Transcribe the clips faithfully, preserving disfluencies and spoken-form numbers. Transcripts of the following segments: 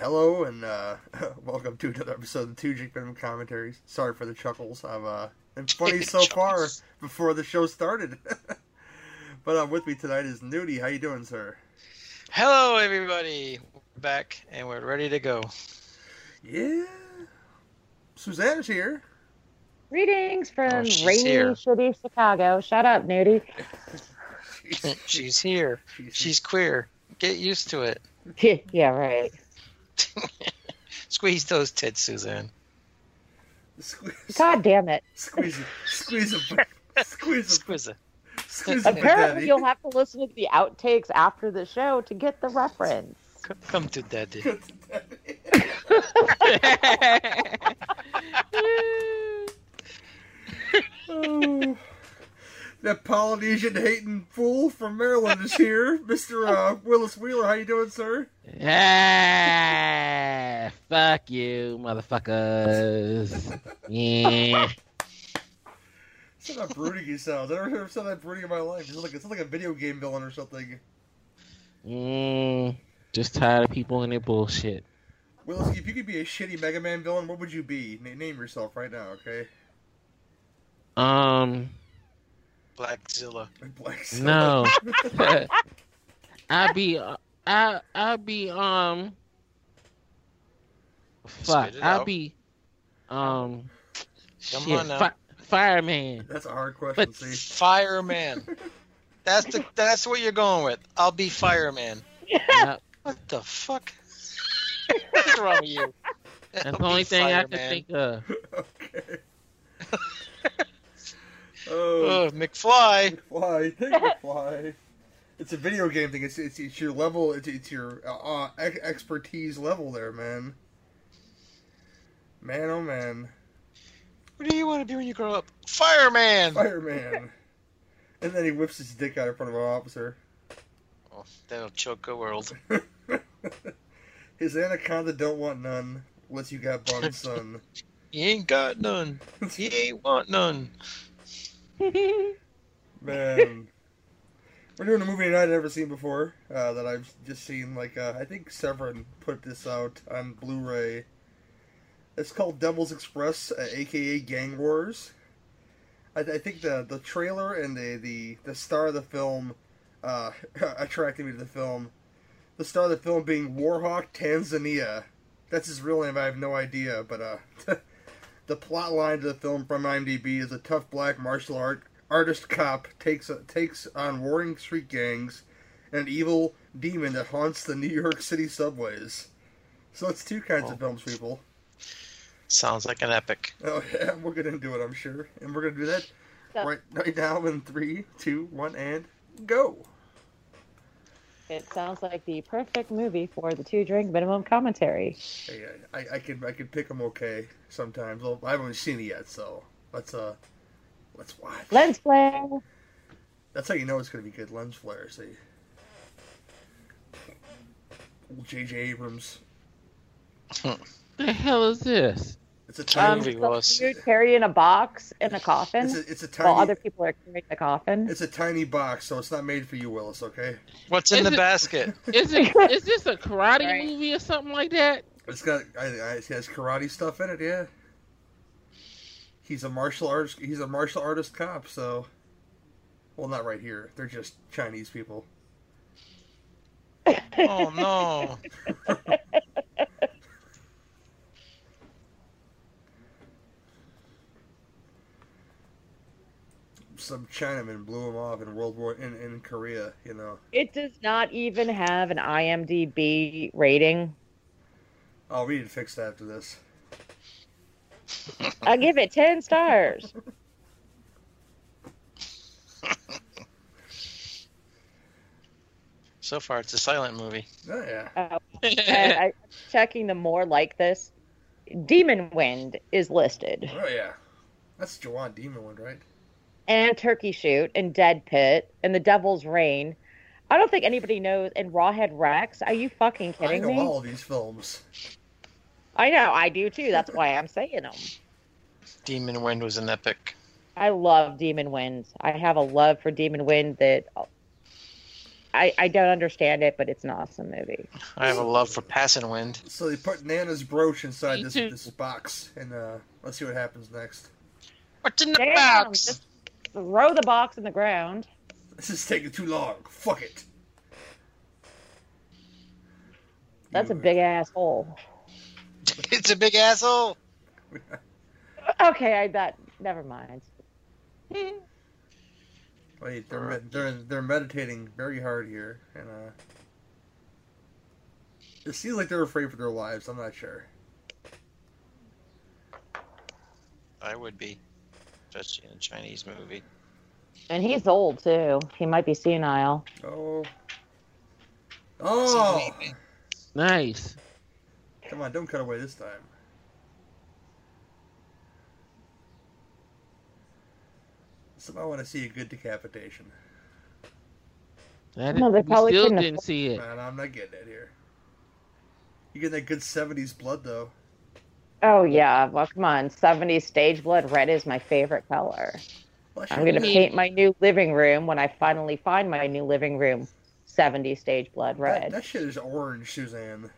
Hello and uh, welcome to another episode of the Two Jake Venom Commentaries. Sorry for the chuckles. I've uh, been funny so far before the show started. But uh, with me tonight is Nudie. How you doing, sir? Hello, everybody. We're back and we're ready to go. Yeah. Susanna's here. Greetings from oh, rainy, here. shitty Chicago. Shut up, Nudie. she's, she's here. She's, she's queer. Get used to it. Yeah, right. Squeeze those tits, Suzanne. Squeeze, God damn it. Squeeze it. Squeeze it. Squeeze it. Squeeze it. Squeeze it. Apparently, you'll have to listen to the outtakes after the show to get the reference. Come, come to daddy. Come to daddy. Oh. That Polynesian-hating fool from Maryland is here, Mister Uh, Willis Wheeler. How you doing, sir? Ah, fuck you, motherfuckers. Yeah. It's not brooding you sounds. I never heard something that brooding in my life. It's like it's like a video game villain or something. Mm, just tired of people and their bullshit. Willis, if you could be a shitty Mega Man villain, what would you be? N- name yourself right now, okay? Um. Blackzilla. Blackzilla. No, I be uh, I I be um. Fuck, I be um. Come shit, on now. Fi fireman. That's a hard question. But see. Fireman. That's the that's what you're going with. I'll be fireman. Yeah. What the fuck? What's wrong with you? That's I'll the only thing fireman. I can think of. Okay. Oh, uh, McFly! McFly, thank you, McFly. It's a video game thing. It's it's, it's your level. It's it's your uh, uh, expertise level there, man. Man, oh man. What do you want to be when you grow up? Fireman. Fireman. And then he whips his dick out in front of an officer. Oh, that'll choke the world. His anaconda don't want none. Unless you got buns, son. He ain't got none. He ain't want none. Man, we're doing a movie tonight I've never seen before uh, that I've just seen. Like uh, I think Severin put this out on Blu-ray. It's called Devil's Express, uh, aka Gang Wars. I, I think the the trailer and the the, the star of the film uh, attracted me to the film. The star of the film being Warhawk Tanzania. That's his real name. I have no idea, but uh. The plot line to the film from I M D B is a tough black martial art artist cop takes a, takes on warring street gangs and an evil demon that haunts the New York City subways. So it's two kinds oh. of films, people. Sounds like an epic. Oh, yeah. We're going to do it, I'm sure. And we're going to do that so, right, right now in three, two, one, and go. It sounds like the perfect movie for the Two Drink Minimum Commentary. Hey, I, I, I can I can pick them okay sometimes. Well, I haven't seen it yet, so let's uh let's watch. Lens flare. That's how you know it's gonna be good. Lens flare. See, old J J Abrams. What the hell is this? It's a tiny um, was. You carrying a box in a coffin. It's a, it's a tiny. While other people are carrying the coffin. It's a tiny box, so it's not made for you, Willis. Okay. What's in is the it, basket? Is it? Is this a karate right. movie or something like that? It's got. I, I, it has karate stuff in it. Yeah. He's a martial artist. He's a martial artist cop. So, well, not right here. They're just Chinese people. Oh no. Some Chinaman blew him off in World War in in Korea, you know. It does not even have an I M D B rating. Oh, we need to fix that after this. I'll give it ten stars. So far, it's a silent movie. Oh yeah. Uh, and I'm checking the more like this. Demon Wind is listed. Oh yeah, that's Jawan Demon Wind, right? And Turkey Shoot, and Dead Pit, and The Devil's Rain. I don't think anybody knows. And Rawhead Rex. Are you fucking kidding me? I know me? all of these films. I know. I do, too. That's why I'm saying them. Demon Wind was an epic. I love Demon Wind. I have a love for Demon Wind that I, I don't understand it, but it's an awesome movie. I have a love for Passing Wind. So they put Nana's brooch inside this, this box, and uh, let's see what happens next. What's in the Damn, box? Just throw the box in the ground. This is taking too long. Fuck it. That's a big asshole. It's a big asshole. Okay, I that never mind. Wait, they're med they're they're meditating very hard here, and uh, it seems like they're afraid for their lives. I'm not sure. I would be, especially in a Chinese movie. And he's old too. He might be senile. Oh. Oh. Nice. Come on, don't cut away this time. So I want to see a good decapitation. That no, they probably still didn't, didn't see it. Man, I'm not getting it here. You get that good seventies blood, though. Oh, yeah. Well, come on. seventies stage blood. Red is my favorite color. Well, I'm going to paint my new living room when I finally find my new living room. seventies stage blood red. That, that shit is orange, Suzanne.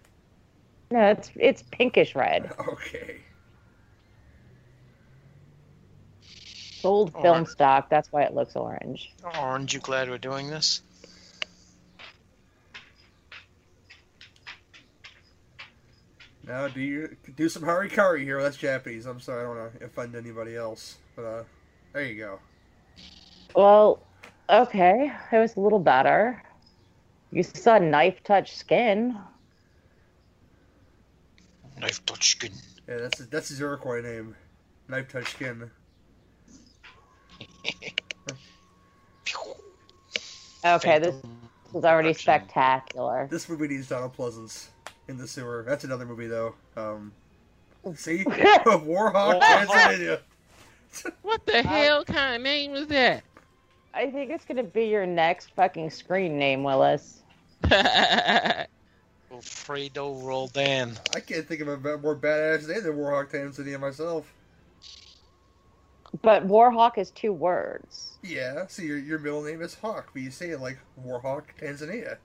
No, it's it's pinkish red. Okay. It's old orange. Film stock. That's why it looks orange. Orange, you glad we're doing this? Now do you do some harikari here? That's Japanese. I'm sorry, I don't want to offend anybody else. But uh, there you go. Well, okay, it was a little better. You saw knife touch skin. Knife touch skin. Yeah, that's a, that's his Iroquois name. Knife touch skin. Okay, this was already spectacular. This movie needs Donald Pleasance in the sewer. That's another movie though. Um, see, Warhawk Tanzania. What the hell kind of name was that? I think it's gonna be your next fucking screen name, Willis. Wilfredo Roldan. I can't think of a more badass name than Warhawk Tanzania myself. But Warhawk is two words. Yeah, so your your middle name is Hawk, but you say it like Warhawk Tanzania.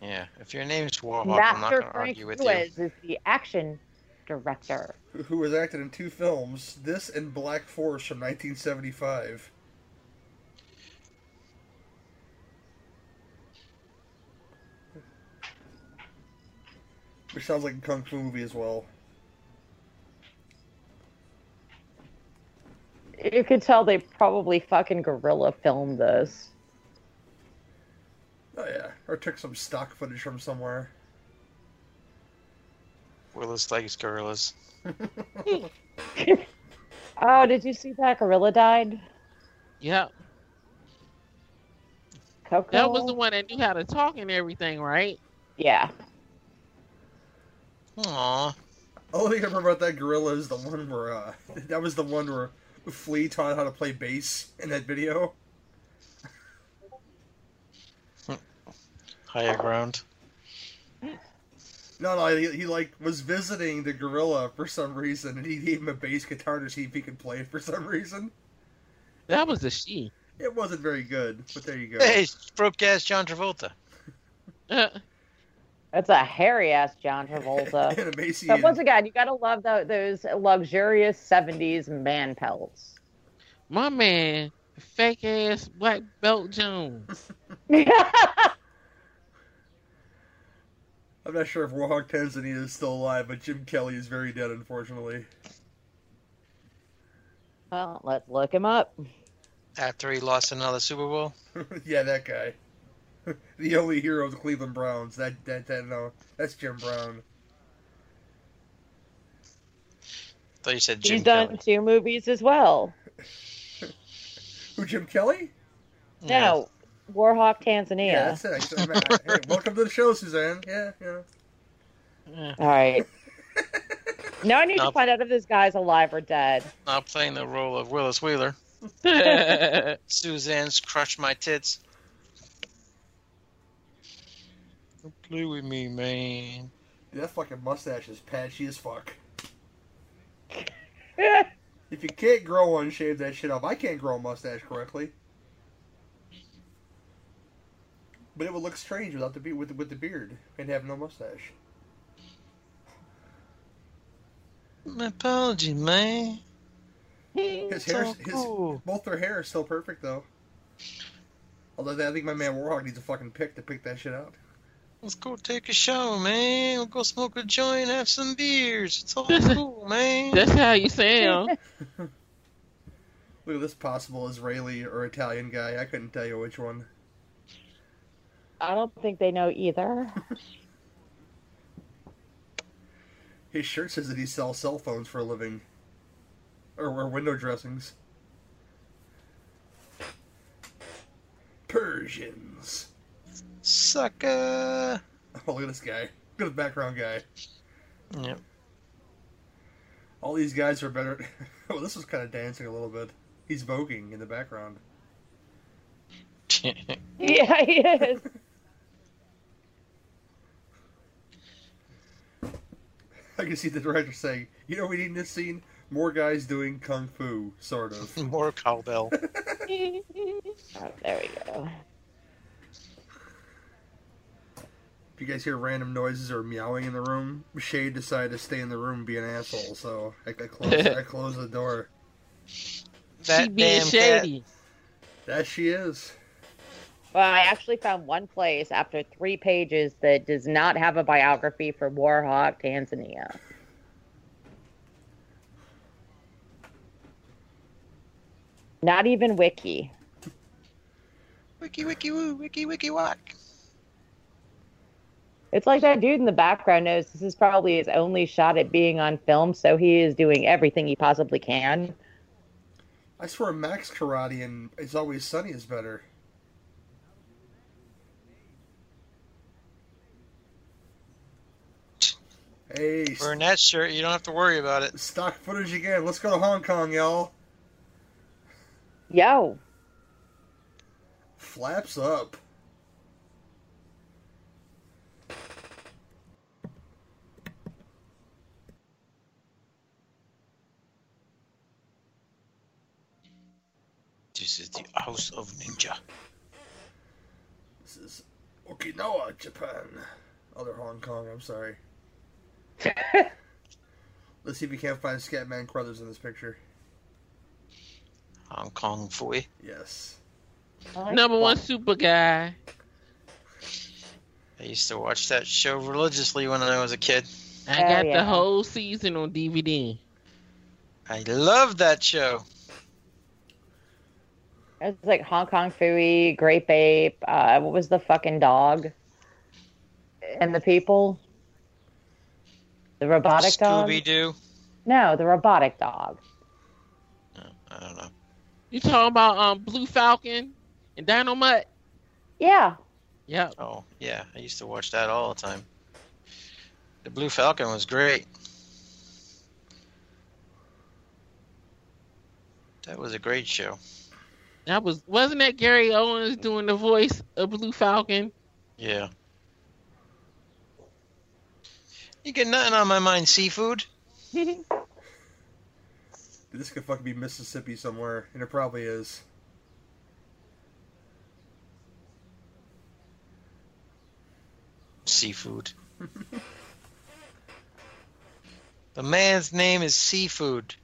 Yeah, if your name's Warhawk, Master I'm not gonna Frank argue with Lewis you. Is the action director who was acted in two films, this and Black Force from nineteen seventy-five. Which sounds like a kung fu movie as well. You could tell they probably fucking gorilla filmed this. Oh yeah, or took some stock footage from somewhere. Willis likes gorillas. Oh, did you see that gorilla died? Yeah. Coco? That was the one that knew how to talk and everything, right? Yeah. Aww. All I think I remember about that gorilla is the one where, uh, that was the one where Flea taught how to play bass in that video. Higher Ground. No, no, he, he like was visiting the gorilla for some reason, and he gave him a bass guitar to see if he could play it for some reason. That was a she. It wasn't very good, but there you go. Hey, broke-ass John Travolta. That's a hairy-ass John Travolta. And emaciated. But once again, you gotta love the, those luxurious seventies man pelts. My man, fake-ass Black Belt Jones. I'm not sure if Warhawk Tanzania is still alive, but Jim Kelly is very dead, unfortunately. Well, let's look him up. After he lost another Super Bowl? Yeah, that guy. The only hero of the Cleveland Browns. That, that, that, no. That's Jim Brown. I thought you said Jim He's Kelly. done two movies as well. Who, Jim Kelly? No. no. Warhawk Tanzania. Yeah, that's it. I mean, I, hey, welcome to the show, Suzanne. Yeah, yeah. yeah. All right. Now I need now, to find out if this guy's alive or dead. I'm playing the role of Willis Wheeler. Suzanne's crushed my tits. Don't play with me, man. Dude, that fucking mustache is patchy as fuck. If you can't grow one, shave that shit off. I can't grow a mustache correctly. But it would look strange without the be with the, with the beard and have no mustache. My apology, man. His hair, so cool. his, both their hair is so perfect, though. Although I think my man Warhawk needs a fucking pick to pick that shit up. Let's go take a shower, man. We'll go smoke a joint, have some beers. It's all cool, man. That's how you sound. Look at this possible Israeli or Italian guy. I couldn't tell you which one. I don't think they know either. His shirt says that he sells cell phones for a living. Or, or window dressings. Persians. Sucker! Oh, look at this guy. Look at the background guy. Yep. All these guys are better... Oh, this was kind of dancing a little bit. He's voguing in the background. Yeah, he is. I can see the director saying, you know what we need in this scene? More guys doing kung fu, sort of. More cowbell. Oh, there we go. If you guys hear random noises or meowing in the room, Shade decided to stay in the room and be an asshole, so I, I, closed, I closed the door. That she being shady. Cat. That she is. Well, I actually found one place after three pages that does not have a biography for Warhawk Tanzania. Not even Wiki. Wiki, wiki, woo, wiki, wiki, wack. It's like that dude in the background knows this is probably his only shot at being on film, so he is doing everything he possibly can. I swear Max Karate and It's Always Sunny is better. Hey, wearing that shirt, you don't have to worry about it. Stock footage again. Let's go to Hong Kong, y'all. Yo. Flaps up. This is the House of Ninja. This is Okinawa, Japan. Other Hong Kong, I'm sorry. Let's see if we can't find Scatman Crothers in this picture. Hong Kong Phooey. Yes. Number one super guy. I used to watch that show religiously when I was a kid. I got oh, yeah. the whole season on D V D. I love that show. It was like Hong Kong Phooey, Grape Ape, uh, what was the fucking dog? And the people? The robotic dog? Scooby-Doo? No, the robotic dog. No, I don't know. You talking about um, Blue Falcon and Dynamite? Yeah. Yeah. Oh, yeah. I used to watch that all the time. The Blue Falcon was great. That was a great show. That was wasn't that Gary Owens doing the voice of Blue Falcon? Yeah. You get nothing on my mind, seafood. This could fucking be Mississippi somewhere, and it probably is. Seafood. The man's name is Seafood.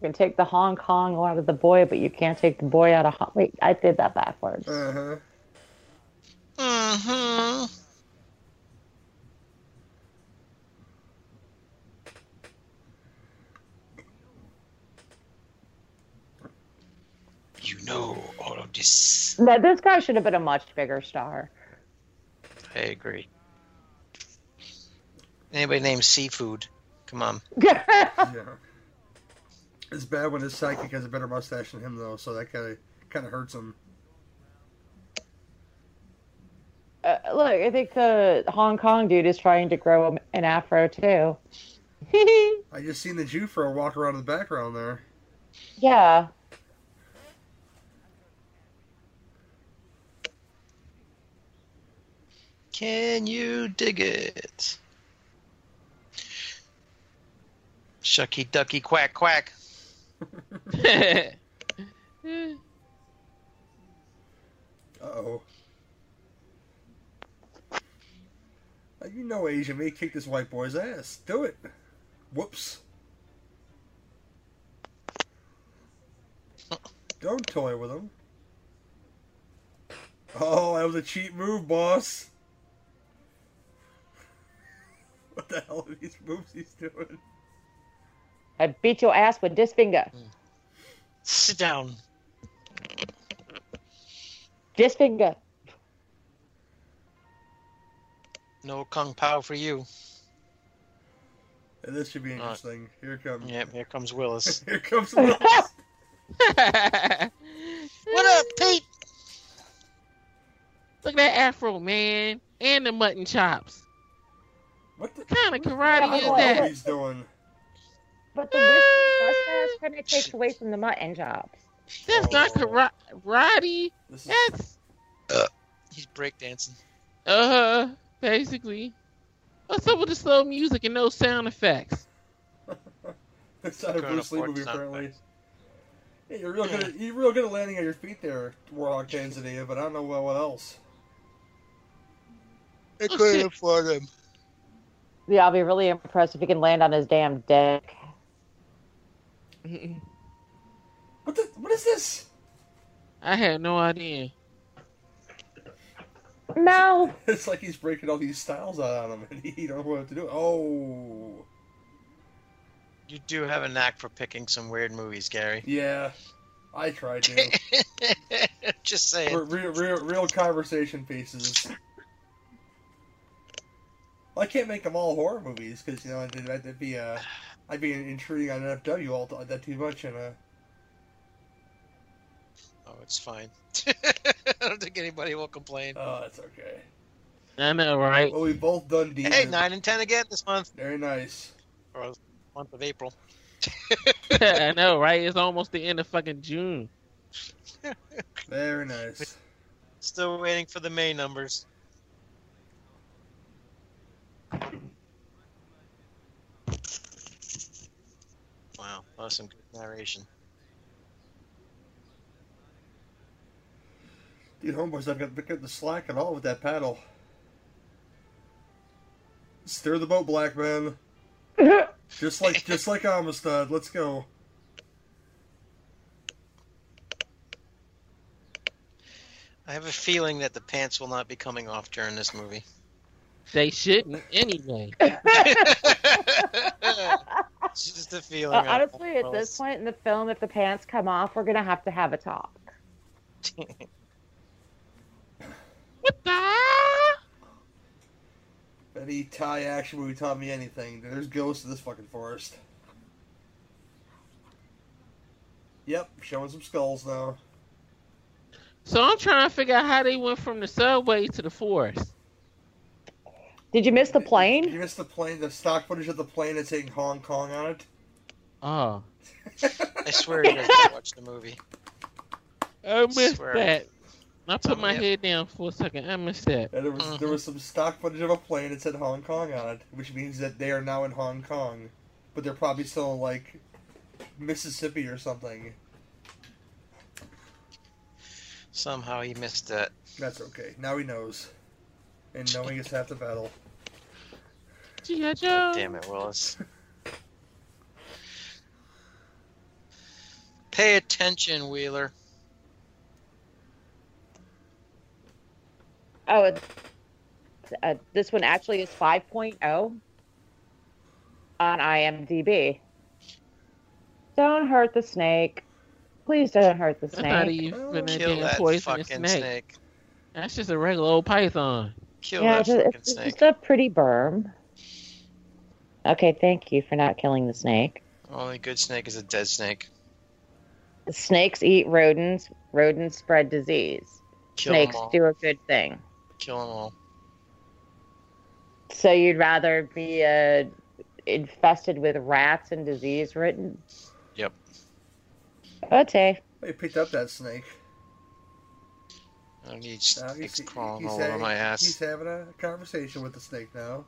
You can take the Hong Kong out of the boy, but you can't take the boy out of Hong... Wait, I did that backwards. Uh-huh. Uh-huh. You know all of this. Now, this guy should have been a much bigger star. I agree. Anybody named Seafood? Come on. Yeah. It's bad when his psychic has a better mustache than him, though, so that kind of kind of hurts him. Uh, look, I think the Hong Kong dude is trying to grow an afro, too. I just seen the Jufro walk around in the background there. Yeah. Can you dig it? Shucky ducky quack quack. Uh-oh. You know Asian me, kick this white boy's ass. Do it. Whoops. Don't toy with him. Oh, that was a cheap move, boss. What the hell are these moves he's doing? I beat your ass with this finger. Mm. Sit down. This finger. No kung pao for you. And this should be interesting. Uh, here comes. Yep, here comes Willis. Here comes Willis. What up, Pete? Look at that afro, man, and the mutton chops. What, the, what kind of karate what is that? What he's doing? But the mustache kind of takes away from the mutton chops. That's oh. not karate. Roddy. Is... That's. Uh, he's breakdancing. Uh huh. Basically. What's up with the slow music and no sound effects? That's not a Bruce Lee movie, apparently. Yeah, you're real good at, you're real good at landing on your feet there, Warhawk Tanzania, but I don't know what else. It oh, couldn't afford him. Yeah, I'll be really impressed if he can land on his damn deck. What the, what is this? I had no idea. No. It's like he's breaking all these styles out on him, and he don't know what to do. Oh. You do have a knack for picking some weird movies, Gary. Yeah, I try to. Just saying. Real, real, real conversation pieces. Well, I can't make them all horror movies because you know I'd, I'd be uh, I'd be intriguing on N F W all that too much, and uh. Oh, it's fine. I don't think anybody will complain. Oh, that's okay. I know, right? Well, we've both done Demon. Hey, nine and ten again this month. Very nice. Or month of April. I know, right? It's almost the end of fucking June. Very nice. Still waiting for the May numbers. Wow, that was some good narration. Dude, homeboys, I've got to pick up the slack at all with that paddle. Steer the boat, black man. just like, just like Amistad. Let's go. I have a feeling that the pants will not be coming off during this movie. They shouldn't anyway. It's just a feeling. Well, honestly, at this point in the film, if the pants come off, we're gonna have to have a talk. What the? Any Thai action movie taught me anything. There's ghosts in this fucking forest. Yep, showing some skulls now. So I'm trying to figure out how they went from the subway to the forest. Did you miss the plane? You missed the plane. The stock footage of the plane that's hitting Hong Kong on it. Oh. I swear you guys didn't watch the movie. I missed swear. that. I put my head down for a second. I missed that. There was, uh-huh. there was some stock footage of a plane that said Hong Kong on it, which means that they are now in Hong Kong. But they're probably still in, like, Mississippi or something. Somehow he missed that. That's okay. Now he knows. And knowing is half the battle. G I. Joe! God damn it, Willis. Pay attention, Wheeler. Oh, it's, uh, this one actually is five point oh on I M D B. Don't hurt the snake. Please don't hurt the snake. How do you kill that fucking snake. snake? That's just a regular old python. Kill yeah, that fucking it's, snake. It's just a pretty berm. Okay, thank you for not killing the snake. Only good snake is a dead snake. Snakes eat rodents. Rodents spread disease. Kill snakes do a good thing. Kill them all. So you'd rather be uh, infested with rats and disease ridden? Yep. Okay. I picked up that snake. I don't need snakes uh, crawling all over my ass. He's having a conversation with the snake now.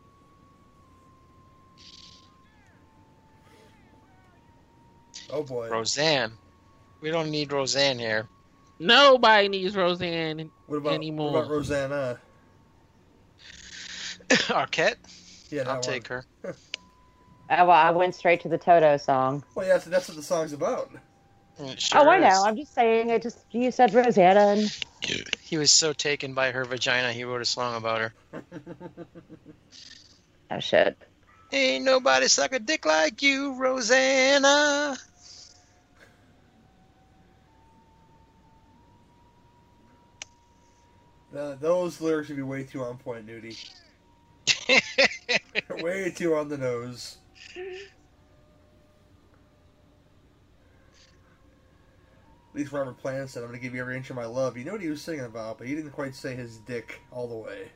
Oh boy. Roseanne. We don't need Roseanne here. Nobody needs Roseanne what about, anymore. What about Rosanna? Arquette? Yeah, I'll one. take her. Oh, well, I went straight to the Toto song. Well, yeah, so that's what the song's about. Sure oh, I know. Is. I'm just saying. I just you said Rosanna. And... He was so taken by her vagina, he wrote a song about her. Oh shit! Ain't nobody suck a dick like you, Rosanna. Uh, those lyrics would be way too on point, Nudie. Way too on the nose. At least Robert Plant said, I'm going to give you every inch of my love. You know what he was singing about, but he didn't quite say his dick all the way.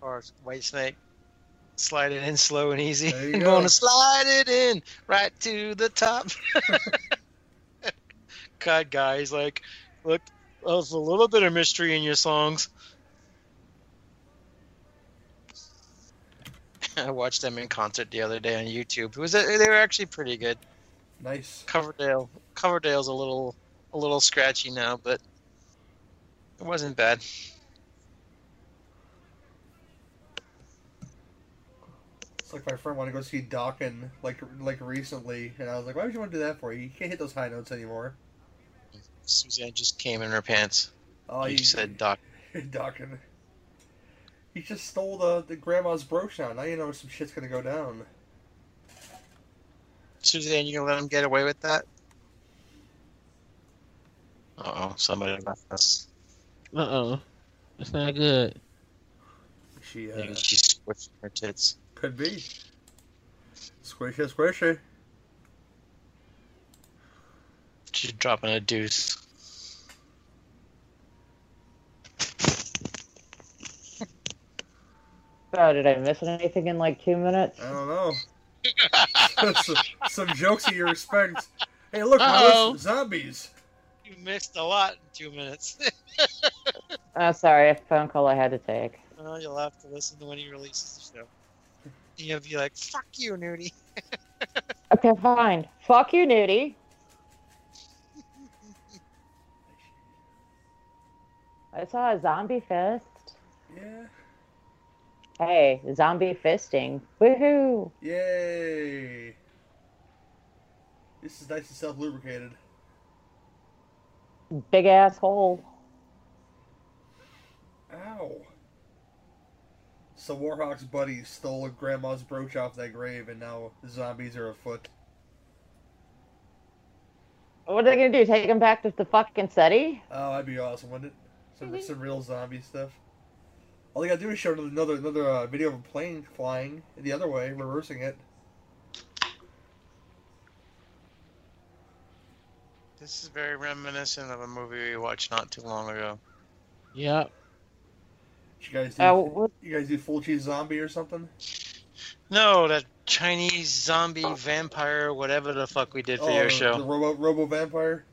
Or Whitesnake. Slide it in slow and easy. I'm going to slide it in right to the top. God, guys, like, look, there's a little bit of mystery in your songs. I watched them in concert the other day on YouTube. It was, they were actually pretty good. Nice. Coverdale. Coverdale's a little, a little scratchy now, but it wasn't bad. It's like my friend wanted to go see Dokken like, like recently, and I was like, "Why would you want to do that for you? You can't hit those high notes anymore." Suzanne just came in her pants. Oh, you said Dokken. Dokken. He just stole the the grandma's brooch now. Now you know some shit's gonna go down. Suzanne, you gonna let him get away with that? Uh-oh, somebody left us. Uh-oh. That's not good. She, uh... Maybe she's squishing her tits. Could be. Squishy, squishy. She's dropping a deuce. Oh, did I miss anything in like two minutes? I don't know. some, some jokes that you expect. Hey, look, uh-oh. Zombies. You missed a lot in two minutes. Oh, sorry, a phone call I had to take. Oh, you'll have to listen to when he releases the show. You'll be like, "Fuck you, Nudie." Okay, fine. Fuck you, Nudie. I saw a zombie fist. Yeah. Hey, zombie fisting. Woohoo! Yay! This is nice and self-lubricated. Big asshole. Ow. So Warhawk's buddy stole a grandma's brooch off that grave, and now zombies are afoot. What are they going to do? Take him back to the fucking city? Oh, that'd be awesome, wouldn't it? Some, some real zombie stuff. All they gotta do is show another another uh, video of a plane flying the other way, reversing it. This is very reminiscent of a movie we watched not too long ago. Yep. Did you guys do, uh, you guys do full cheese zombie or something? No, that Chinese zombie vampire, whatever the fuck we did for oh, your the, show. The robo robo vampire.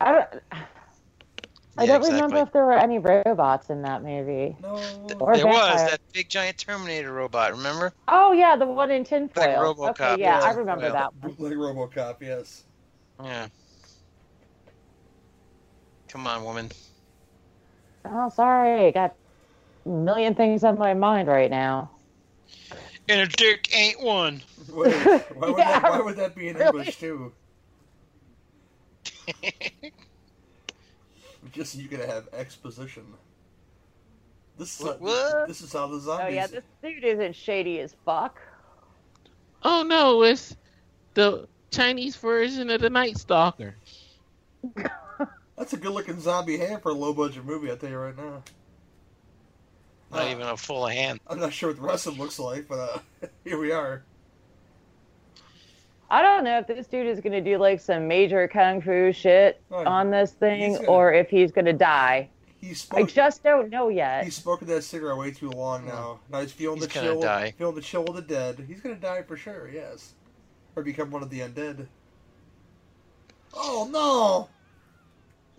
I don't. I yeah, don't exactly. remember if there were any robots in that movie. No, or there vampire. was that big giant Terminator robot. Remember? Oh yeah, the one in tinfoil. Like Robocop. Okay, yeah, yeah, I remember well, that one. Like Robocop, yes. Yeah. Come on, woman. Oh, sorry, I got a million things on my mind right now. And a dick ain't one. Wait, why would, yeah, that, why would that be in really? English too? Just you're gonna have exposition. This is what, what? This is how the zombies. Oh yeah, this dude isn't shady as fuck. Oh no, it's the Chinese version of the Night Stalker. That's a good-looking zombie hand for a low-budget movie. I tell you right now. Not uh, even a full hand. I'm not sure what the rest of them looks like, but uh, here we are. I don't know if this dude is going to do, like, some major kung fu shit oh, on this thing gonna, or if he's going to die. He's spoke, I just don't know yet. He's spoken that cigarette way too long now. Now he's feeling he's the chill die. feeling the chill of the dead. He's going to die for sure, yes. Or become one of the undead. Oh no!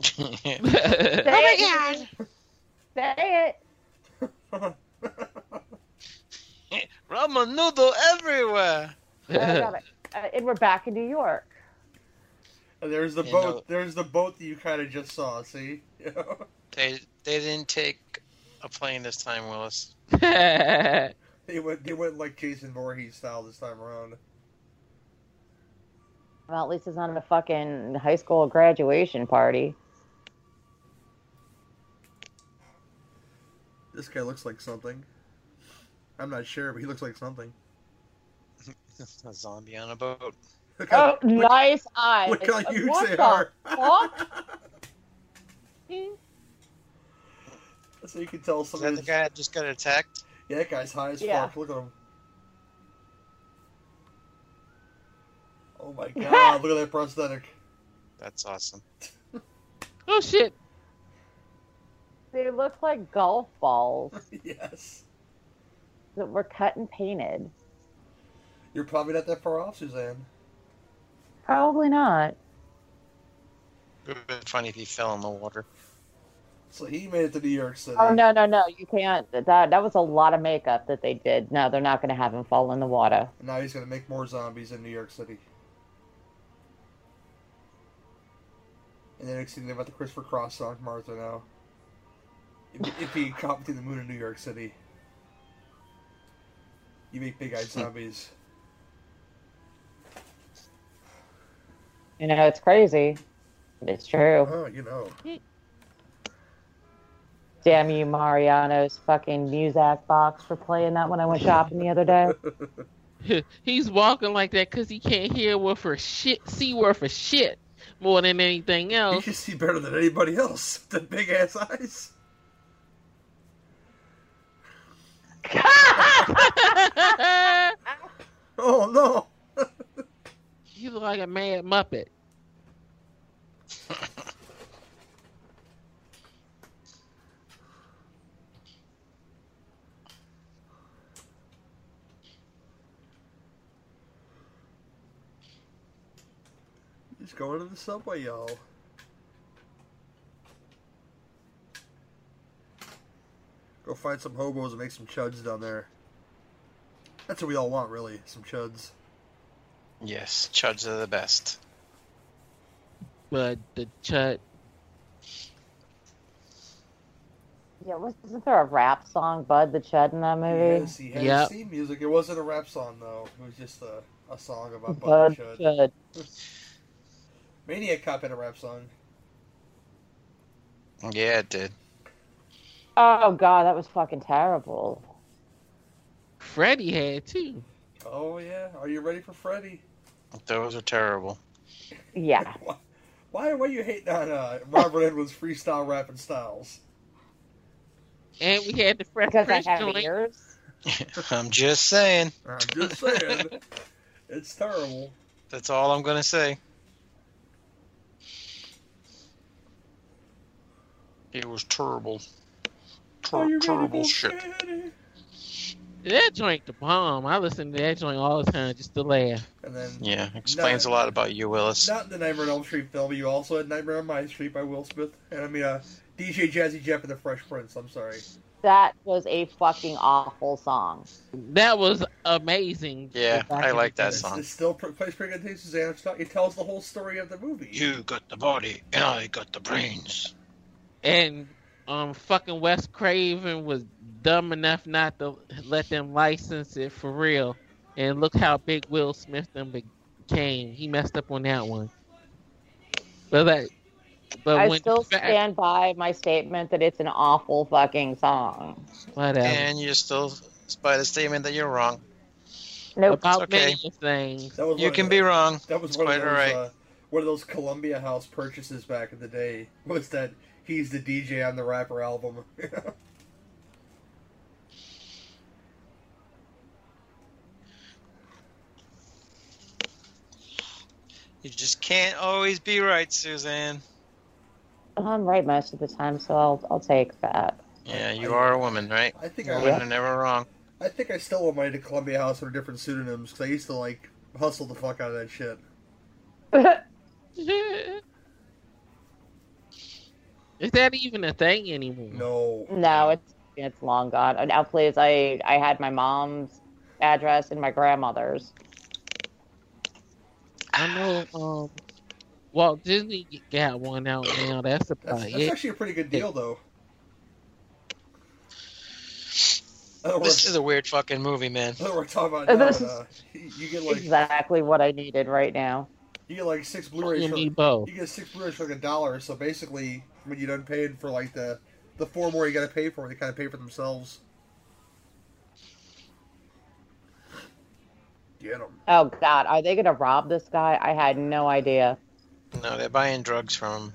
Say it. Oh my God! Say it. Ramen noodle everywhere. Oh, I got it. Uh, and we're back in New York. And there's the you boat. Know, there's the boat that you kind of just saw. See? You know? They they didn't take a plane this time, Willis. they went they went like Jason Voorhees style this time around. Well, at least it's not a fucking high school graduation party. This guy looks like something. I'm not sure, but he looks like something. A zombie on a boat. How, oh, look, nice eyes. Look how huge what they the are. So you can tell somebody. Is that the guy that just got attacked? Yeah, that guy's high as yeah. fuck. Look at him. Oh my God, look at that prosthetic. That's awesome. Oh shit. They look like golf balls. Yes. That were cut and painted. You're probably not that far off, Suzanne. Probably not. It would have been funny if he fell in the water. So he made it to New York City. Oh, no, no, no. You can't. That that was a lot of makeup that they did. No, they're not going to have him fall in the water. And now he's going to make more zombies in New York City. And the next thing they've got the Christopher Cross song, Martha, now. If, if he caught through the moon in New York City. You make big-eyed zombies. You know, it's crazy. But it's true. Oh, you know. Damn you, Mariano's fucking Muzak box for playing that when I went shopping the other day. He's walking like that because he can't hear word for shit, see word for shit more than anything else. He can see better than anybody else. The big-ass eyes. Oh, no. You look like a mad Muppet. He's going to the subway, y'all. Go find some hobos and make some chuds down there. That's what we all want, really. Some chuds. Yes, chuds are the best. But the chud... Yeah, wasn't there a rap song, Bud the Chud, in that movie? Yes, he had yep. theme music. It wasn't a rap song, though. It was just a, a song about Bud, Bud the Chud. Chud. Maniac Cop had a rap song. Yeah, it did. Oh, God, that was fucking terrible. Freddy had too. Oh yeah, are you ready for Freddy? Those are terrible. Yeah. why, why? Why you hating on uh, Robert Edwards' freestyle rapping styles? And we had the Fred because Christian I have ears. I'm just saying. I'm just saying. It's terrible. That's all I'm gonna say. It was terrible. Ter terrible shit. Freddy? That joint the bomb. I listen to that joint all the time just to laugh. And then, yeah, explains not, a lot about you, Willis. Not the Nightmare on Elm Street film. You also had Nightmare on My Street by Will Smith. And I mean, uh, D J Jazzy Jeff and the Fresh Prince. I'm sorry. That was a fucking awful song. That was amazing. Yeah, I like that song. It still plays pretty good taste, Suzanne. It tells the whole story of the movie. You got the body, and I got the brains. And um, fucking Wes Craven was dumb enough not to let them license it for real, and look how big Will Smith them became. He messed up on that one. But that, but I when still stand by my statement that it's an awful fucking song. Whatever. And you're still by the statement that you're wrong. Nope. About okay. many things. You can those, be wrong. That was one of, those, right. uh, one of those Columbia House purchases back in the day. Was that he's the D J on the rapper album? You just can't always be right, Suzanne. I'm right most of the time, so I'll I'll take that. Yeah, you I, are a woman, right? I think women yeah. are never wrong. I think I still owe money to Columbia House under different pseudonyms because I used to like hustle the fuck out of that shit. Is that even a thing anymore? No. No, it's it's long gone. And now, please, I, I had my mom's address and my grandmother's. I know um, Walt Disney got one out now. That's about that's, it. That's actually a pretty good deal, though. This is a weird fucking movie, man. We're talking about now, and, uh, you get like exactly what I needed right now. You get like six Blu-rays. For, you get six Blu-rays for like a dollar. So basically, when you done paid for like the the four more you got to pay for, they kind of pay for themselves. Get them. Oh God, are they gonna rob this guy? I had no idea. No, they're buying drugs from him.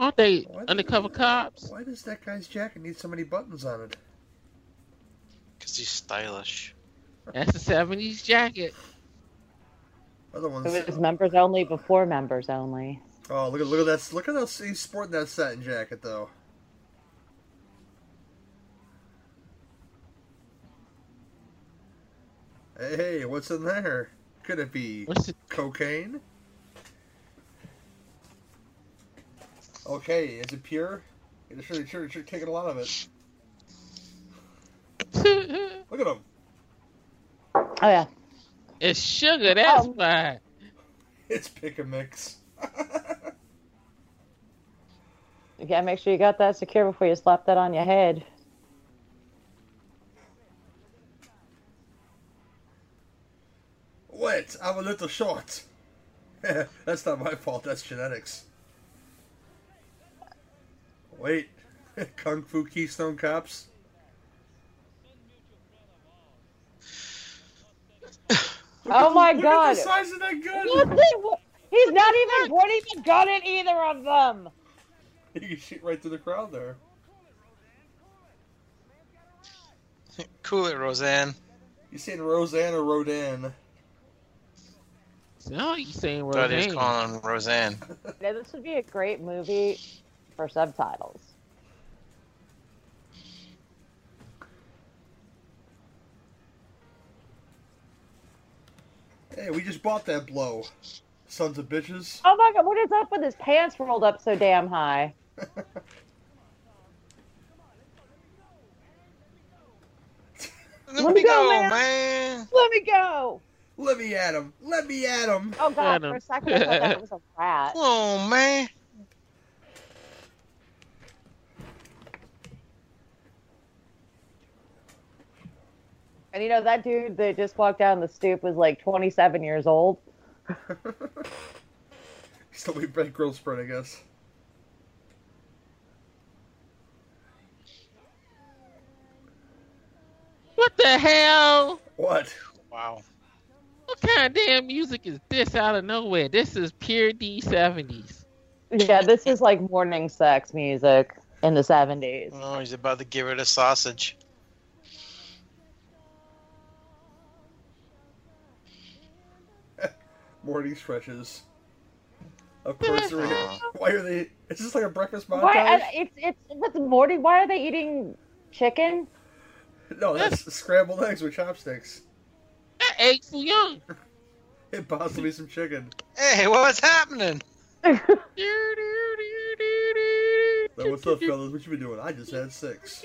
Aren't they why undercover does, cops? Why does that guy's jacket need so many buttons on it? Because he's stylish. That's a seventies jacket. Other ones. It was members only before members only. Oh, look at look at that! Look at how he's sporting that satin jacket, though. Hey, hey, what's in there? Could it be what's it? cocaine? Okay, is it pure? It's sure, sure, sure, sure taking a lot of it. Look at him. Oh, yeah. It's sugar, that's fine. Oh. It's pick a mix. You gotta make sure you got that secure before you slap that on your head. Wait, I'm a little short. That's not my fault, that's genetics. Wait. Kung Fu Keystone Cops? Oh my look God! At the size of that gun. What? He's not even pointing the gun at either of them. You can shoot right through the crowd there. Cool it, Roseanne. You saying Roseanne or Rodan? No, you saying Rodan. He's calling him Roseanne. Now, this would be a great movie for subtitles. Hey, we just bought that blow, sons of bitches. Oh my God, what is up with his pants rolled up so damn high? Let, Let me go, go man. man. Let me go. Let me at him. Let me at him. Oh God, for a second I thought that was a rat. Oh man. And you know, that dude that just walked down the stoop was like twenty-seven years old. Still be bread grill spread, I guess. What the hell? What? Wow. What kind of damn music is this out of nowhere? This is pure D seventies. Yeah, this is like morning sex music in the seventies. Oh, he's about to give it a sausage. Morning stretches. Of course, they're eating. Why are they? Is this like a breakfast montage? Why, I, it's it's what's morning. Why are they eating chicken? No, that's scrambled eggs with chopsticks. That egg's too young. It possibly some chicken. Hey, what's happening? Now, what's up, fellas? What you been doing? I just had six.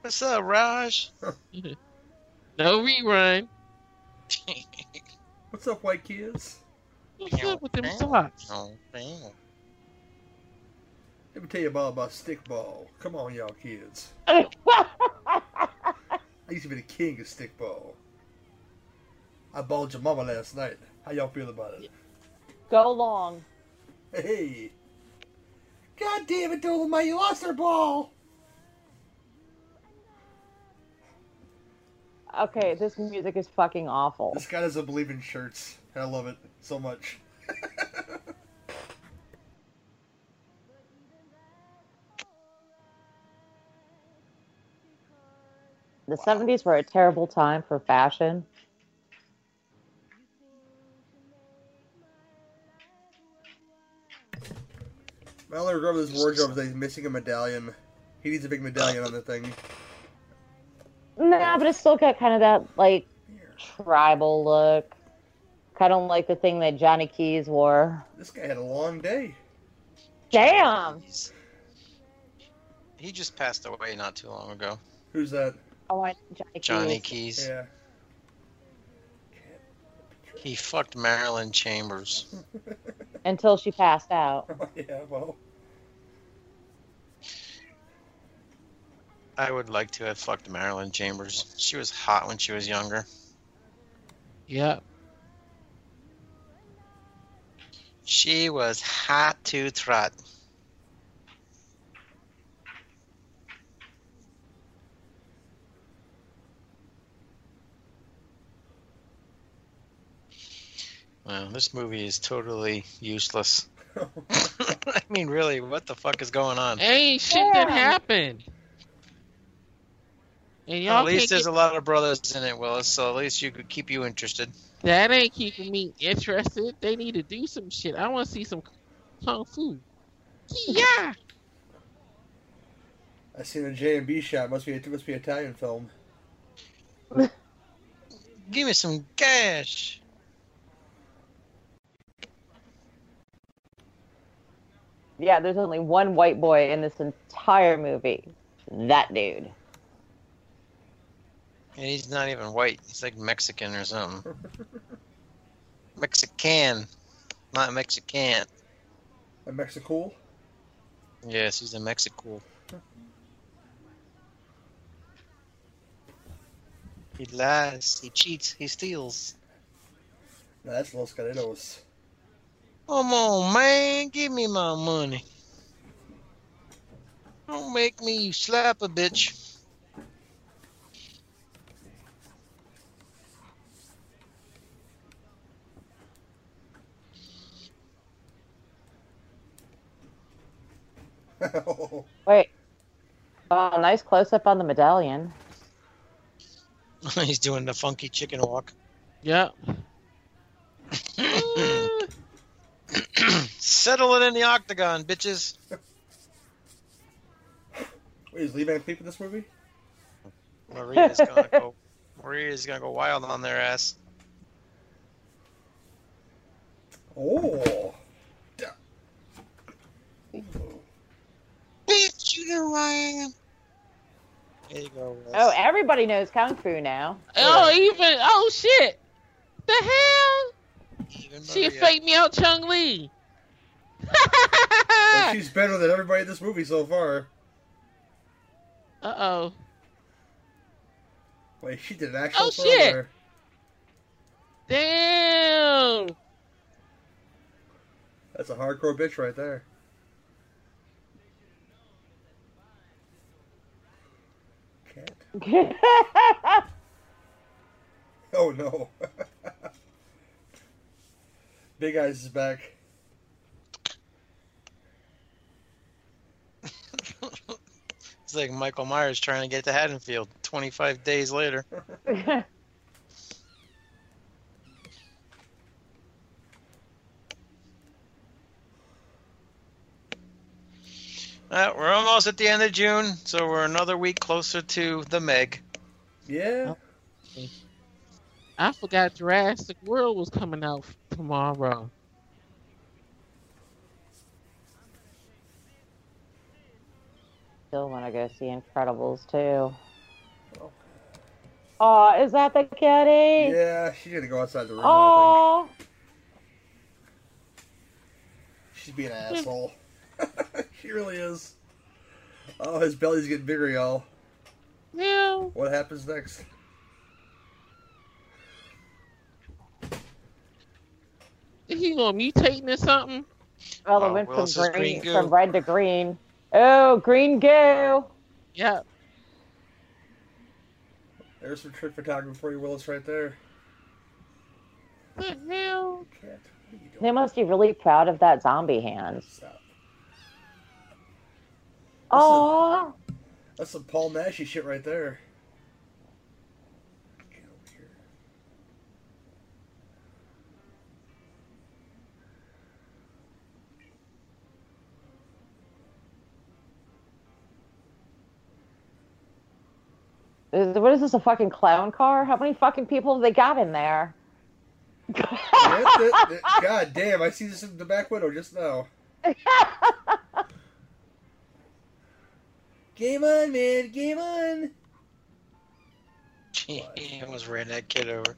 What's up, Raj? No rerun. What's up, white kids? What's up with them socks? Let me tell you about, about stickball. Come on, y'all kids. I used to be the king of stickball. I balled your mama last night. How y'all feel about it? Go long. Hey. God damn it, Dolomite, you lost her ball. Okay, this music is fucking awful. This guy doesn't believe in shirts. I love it so much. The wow. seventies were a terrible time for fashion. My only regret with his wardrobe is that he's missing a medallion. He needs a big medallion on the thing. Nah, but it's still got kind of that, like, tribal look. Kind of like the thing that Johnny Keys wore. This guy had a long day. Damn! Jeez. He just passed away not too long ago. Who's that? Oh, I, Johnny, Johnny Keys. Keys. Yeah. He fucked Marilyn Chambers. Until she passed out. Oh, yeah, well. I would like to have fucked Marilyn Chambers. She was hot when she was younger. Yeah. She was hot to trot. Wow, this movie is totally useless. I mean, really, what the fuck is going on? Hey, shit yeah. that happened. And y'all at least there's get... a lot of brothers in it, Willis, so at least you could keep you interested. That ain't keeping me interested. They need to do some shit. I want to see some kung fu. Yeah! I seen a J and B shot. Must be, it must be an Italian film. Give me some cash. Yeah, there's only one white boy in this entire movie. That dude. And he's not even white. He's like Mexican or something. Mexican. Not Mexican. A Mexicool? Yes, he's a Mexicool. He lies. He cheats. He steals. No, that's Los Carreros. Come on, man, give me my money. Don't make me slap a bitch. Wait. Oh, nice close-up on the medallion. He's doing the funky chicken walk. Yeah. Settle it in the octagon, bitches. Wait, is Lee Van Cleef in this movie? Maria's gonna go. Maria's gonna go wild on their ass. Oh. Bitch, you know who I am. There you go. Wes. Oh, everybody knows kung fu now. Oh, yeah. even oh shit. The hell? Even she faked me out, Chung Lee. Well, she's better than everybody in this movie so far. Uh oh. Wait, she did an actual. Oh shit! Her. Damn. That's a hardcore bitch right there. Cat. Oh no. Big Eyes is back. It's like Michael Myers trying to get to Haddonfield twenty-five days later. Right, we're almost at the end of June, so we're another week closer to the Meg. Yeah. I forgot Jurassic World was coming out tomorrow. Still want to go see Incredibles too. Oh, oh is that the kitty? Yeah, she's gonna go outside the room. Oh, I think. She's being an asshole. She really is. Oh, his belly's getting bigger, y'all. Yeah. What happens next? Is he gonna mutating or something? Well, it went oh, from green, green from red to green. Oh, green goo! Yeah. There's some trick photography for you, Willis, right there. What the hell? They must be really proud of that zombie hand. Stop. Aww! That's, that's some Paul Nashy shit right there. Get over here. What is this, a fucking clown car? How many fucking people have they got in there? God damn, I see this in the back window just now. Game on, man, game on. Gee, he almost ran that kid over.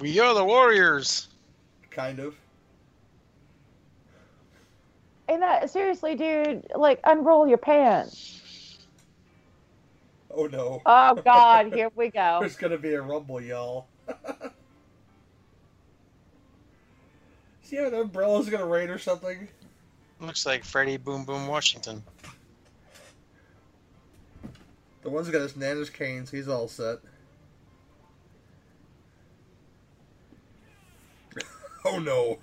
We are the Warriors. Kind of. And that, seriously, dude, like, unroll your pants. Oh, no. Oh, God, here we go. There's going to be a rumble, y'all. See how the umbrella's going to rain or something? Looks like Freddie Boom Boom Washington. The one's got his Nana's canes. He's all set. Oh, no.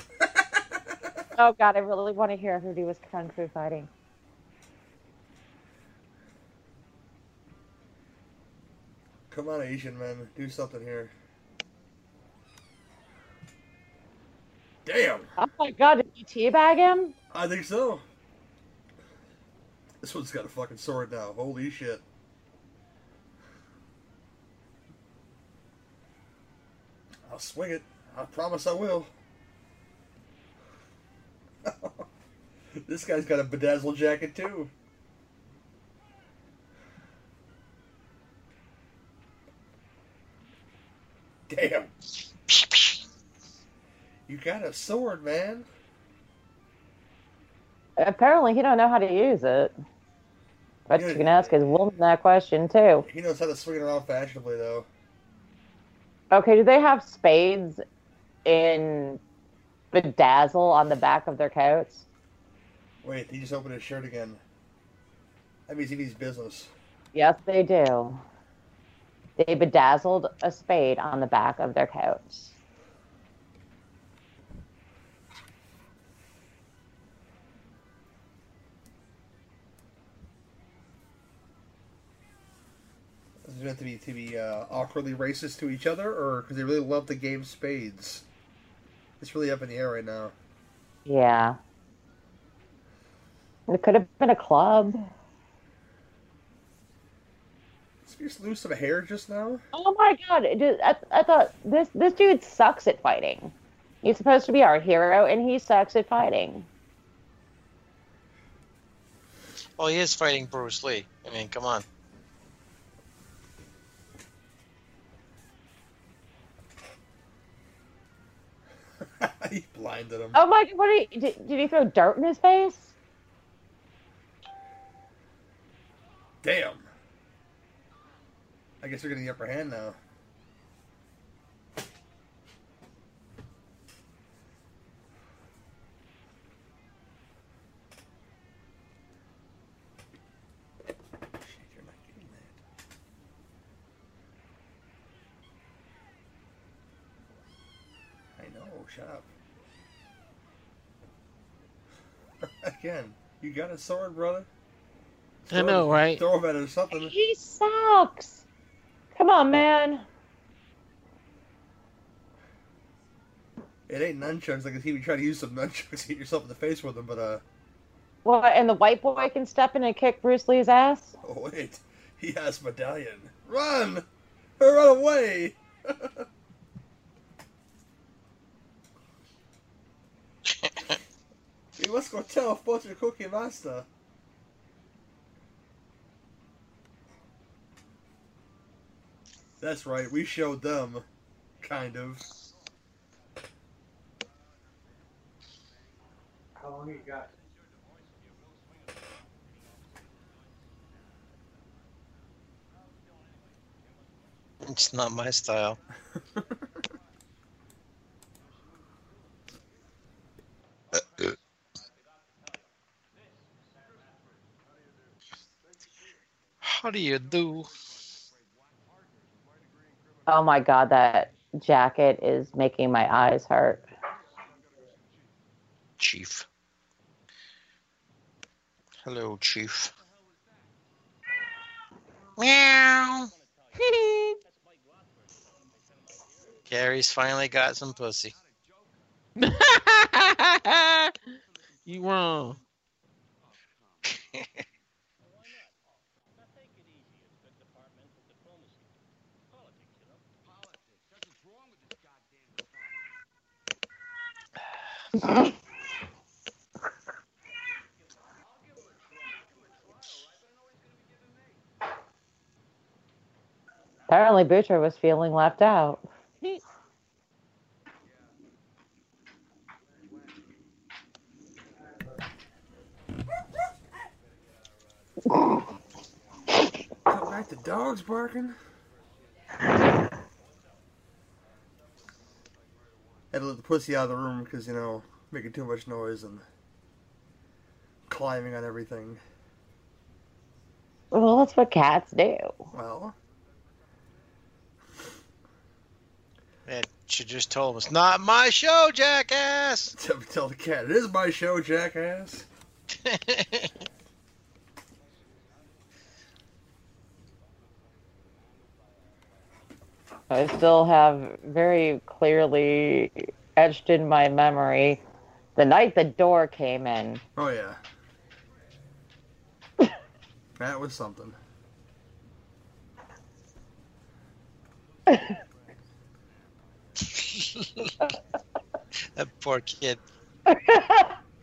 Oh, God, I really want to hear who he was kung fu fighting. Come on, Asian man, do something here. Damn! Oh my god, did you teabag him? I think so. This one's got a fucking sword now. Holy shit. I'll swing it. I promise I will. This guy's got a bedazzled jacket too. Damn. You got a sword, man. Apparently he don't know how to use it. But you, know, you can ask his woman that question, too. He knows how to swing it around fashionably, though. Okay, do they have spades in bedazzle on the back of their coats? Wait, he just opened his shirt again. That means he means business. Yes, they do. They bedazzled a spade on the back of their coats. Is it meant to be to be uh, awkwardly racist to each other, or because they really love the game Spades? It's really up in the air right now. Yeah. It could have been a club. You just lose some hair just now? Oh my god, dude, I, I thought, this this dude sucks at fighting. He's supposed to be our hero, and he sucks at fighting. Well, he is fighting Bruce Lee. I mean, come on. He blinded him. Oh my god, what did he, did, did he throw dirt in his face? Damn. I guess you're getting the upper hand now. Shit, you're not getting that. I know, shut up. Again, you got a sword, brother? I know, right? Throw him at it or something. He sucks! Come on, man. It ain't nunchucks. Like, if he would try to use some nunchucks to hit yourself in the face with them, but, uh... Well, and the white boy can step in and kick Bruce Lee's ass? Oh, wait. He has medallion. Run! Run away! We must go tell fortune cookie master. That's right, we showed them. Kind of. How long you got? It's not my style. How do you do? Oh my god, that jacket is making my eyes hurt. Chief. Hello, Chief. Meow. Gary's finally got some pussy. You wrong. Apparently, Butcher was feeling left out. The dog's barking. Had to let the pussy out of the room because, you know, making too much noise and climbing on everything. Well, that's what cats do. Well, it should just told him it's not my show, jackass. Tell, tell the cat it is my show, jackass. I still have very clearly etched in my memory the night the door came in. Oh, yeah. That was something. That poor kid.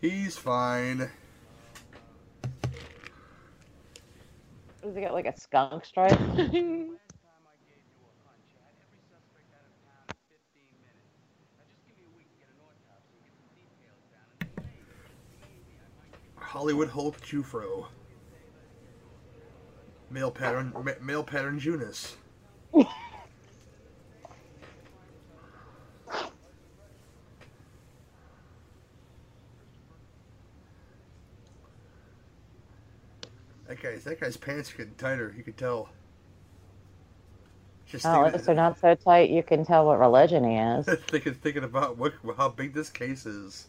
He's fine. Does he got like a skunk stripe? Hollywood Hulk Jufro. Male pattern, ma male pattern Junis. That guy's, that guy's pants are getting tighter, you could tell. Just oh, if they're not so tight, you can tell what religion he is. thinking, thinking about what, how big this case is.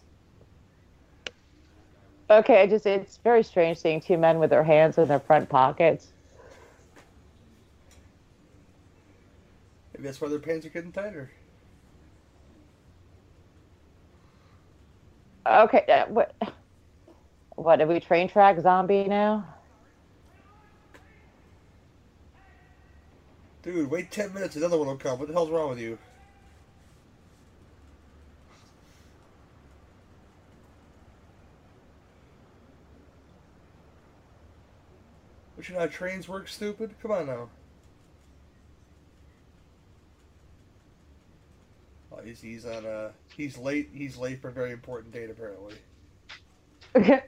Okay, I just, it's very strange seeing two men with their hands in their front pockets. Maybe that's why their pants are getting tighter. Okay, uh, what, what, did we train track zombie now? Dude, wait ten minutes, another one will come. What the hell's wrong with you? You know how trains work, stupid? Come on now. Oh, he's he's on uh he's late he's late for a very important date apparently. Okay.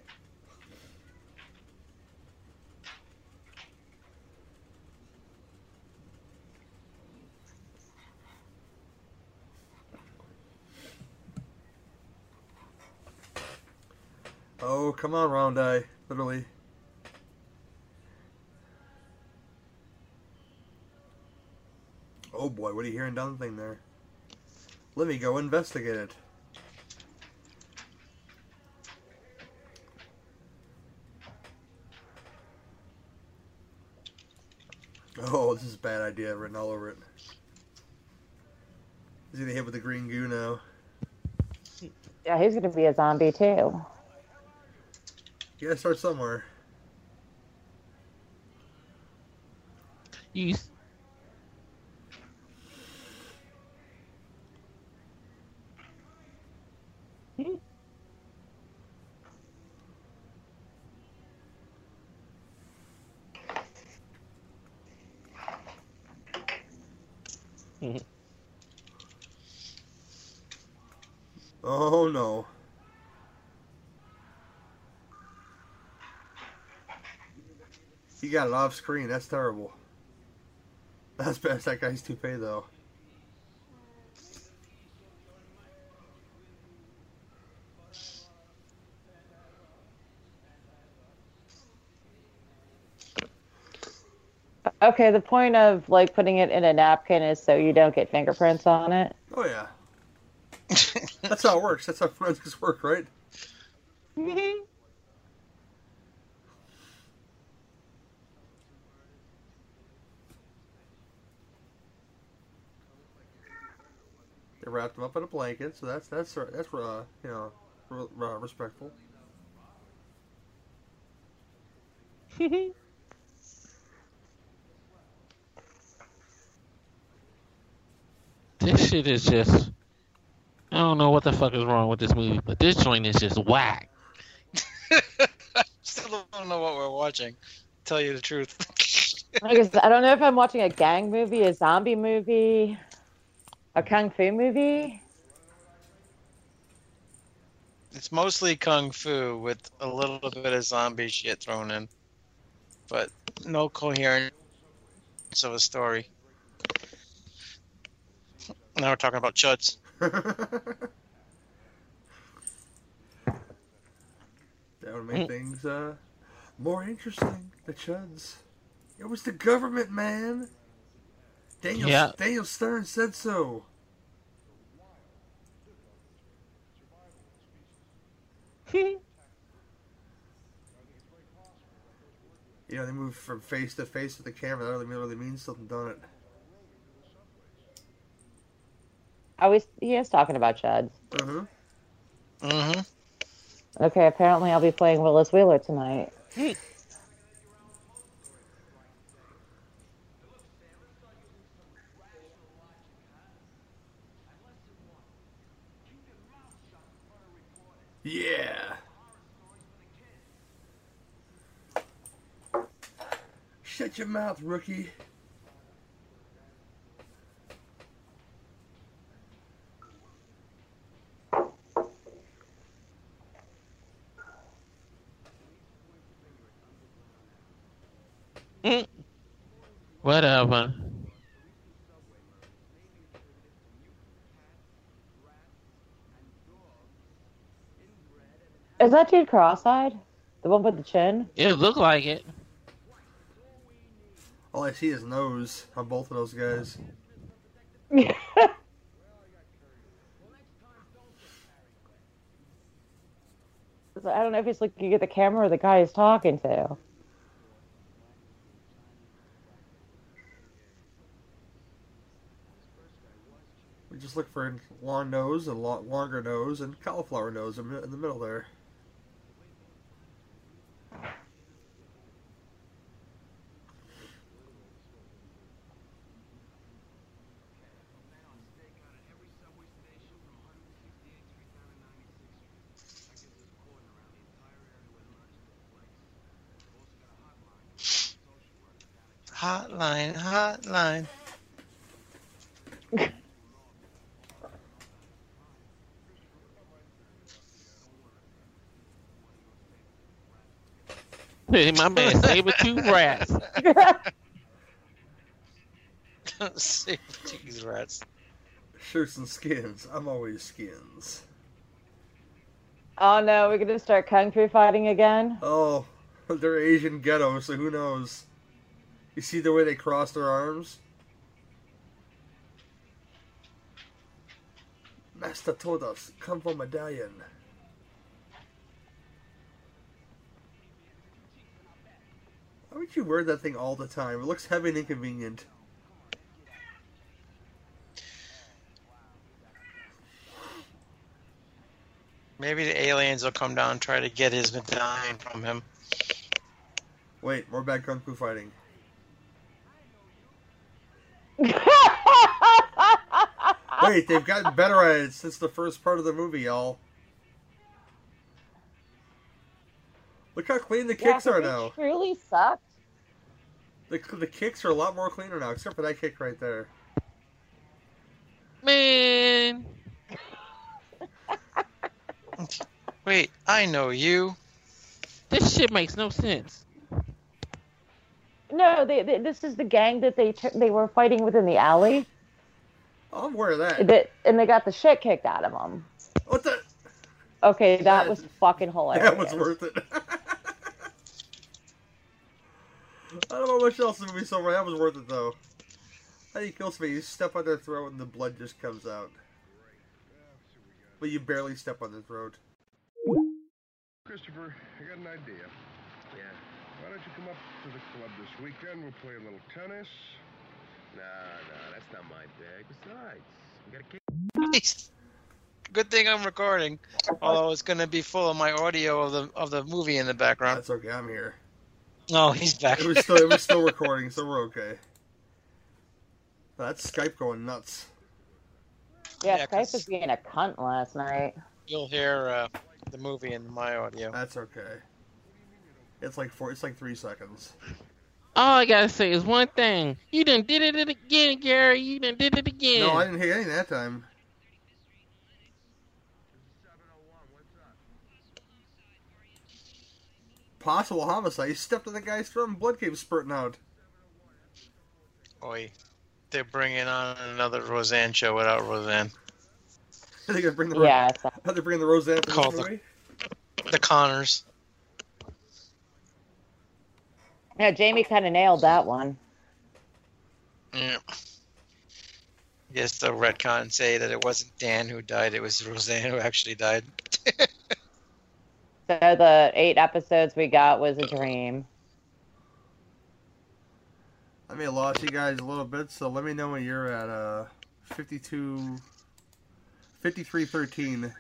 Oh, come on, Round Eye, literally. Oh boy, what are you hearing down the thing there? Let me go investigate it. Oh, this is a bad idea written all over it. He's gonna hit with the green goo now. Yeah, he's gonna be a zombie too. You gotta start somewhere. Yes. Oh no. He got it off screen, that's terrible. That's best that guy's toupee though. Okay, the point of like putting it in a napkin is so you don't get fingerprints on it. Oh yeah. That's how it works. That's how forensics work, right? Mm-hmm. They wrapped him up in a blanket, so that's that's that's uh, you know, uh, respectful. This shit is just, I don't know what the fuck is wrong with this movie, but this joint is just whack. I still don't know what we're watching, to tell you the truth. I guess, I don't know if I'm watching a gang movie, a zombie movie, a kung fu movie. It's mostly kung fu with a little bit of zombie shit thrown in, but no coherence of a story. Now we're talking about chuds. That would make things uh, more interesting. The chuds. It was the government, man. Daniel, yeah. Daniel Stern said so. You know, they move from face to face with the camera. That really, really means something, don't it? Are we, he is talking about chuds. Mm-hmm. Mm-hmm. Okay, apparently I'll be playing Willis Wheeler tonight. Yeah. Shut your mouth, rookie. Whatever. Is that dude cross-eyed? The one with the chin? It looked like it. All I see is nose on both of those guys. So I don't know if he's looking at the camera or the guy he's talking to. Just look for a long nose, a lot longer nose, and cauliflower nose in the middle there. Hotline, hotline. Hey, my man, saber-tooth rats. Saber-tooth rats. Shirts and skins. I'm always skins. Oh no, we're gonna start kung fu fighting again. Oh, they're Asian ghetto, so who knows? You see the way they cross their arms? Master told us, come for medallion. Why would you wear that thing all the time? It looks heavy and inconvenient. Maybe the aliens will come down and try to get his medallion from him. Wait, more bad kung fu fighting. Wait, they've gotten better at it since the first part of the movie, y'all. Look how clean the kicks yeah, are now. It truly sucked. The, the kicks are a lot more cleaner now, except for that kick right there. Man. Wait, I know you. This shit makes no sense. No, they, they, this is the gang that they they were fighting with in the alley. I'm aware of that. That. And they got the shit kicked out of them. What the? Okay, that was fucking hilarious. That was worth it. I don't know much else in the movie, so that was worth it, though. How do you kill somebody? You step on their throat and the blood just comes out. But you barely step on their throat. Christopher, I got an idea. Yeah? Why don't you come up to the club this weekend? We'll play a little tennis. Nah, nah, that's not my bag. Besides, we gotta kick... Nice! Good thing I'm recording, although it's going to be full of my audio of the of the movie in the background. That's okay, I'm here. Oh, he's back. It was still, it was still recording, so we're okay. That's Skype going nuts. Yeah, yeah, Skype was being a cunt last night. You'll hear uh, the movie in my audio. That's okay. It's like four. It's like three seconds. All I gotta say is one thing. You done did it again, Gary. You done did it again. No, I didn't hear anything that time. Possible homicide. He stepped on the guy's throat and blood came spurting out. Oi. They're bringing on another Roseanne show without Roseanne. Are they gonna bring the yeah, Ro Are they bringing the Roseanne to the movie? The Connors. Yeah, Jamie kind of nailed that one. Yeah. I guess they'll retcon and say that it wasn't Dan who died, it was Roseanne who actually died. So the eight episodes we got was a dream. I may have lost you guys a little bit, so let me know when you're at uh, fifty-two, fifty-three thirteen.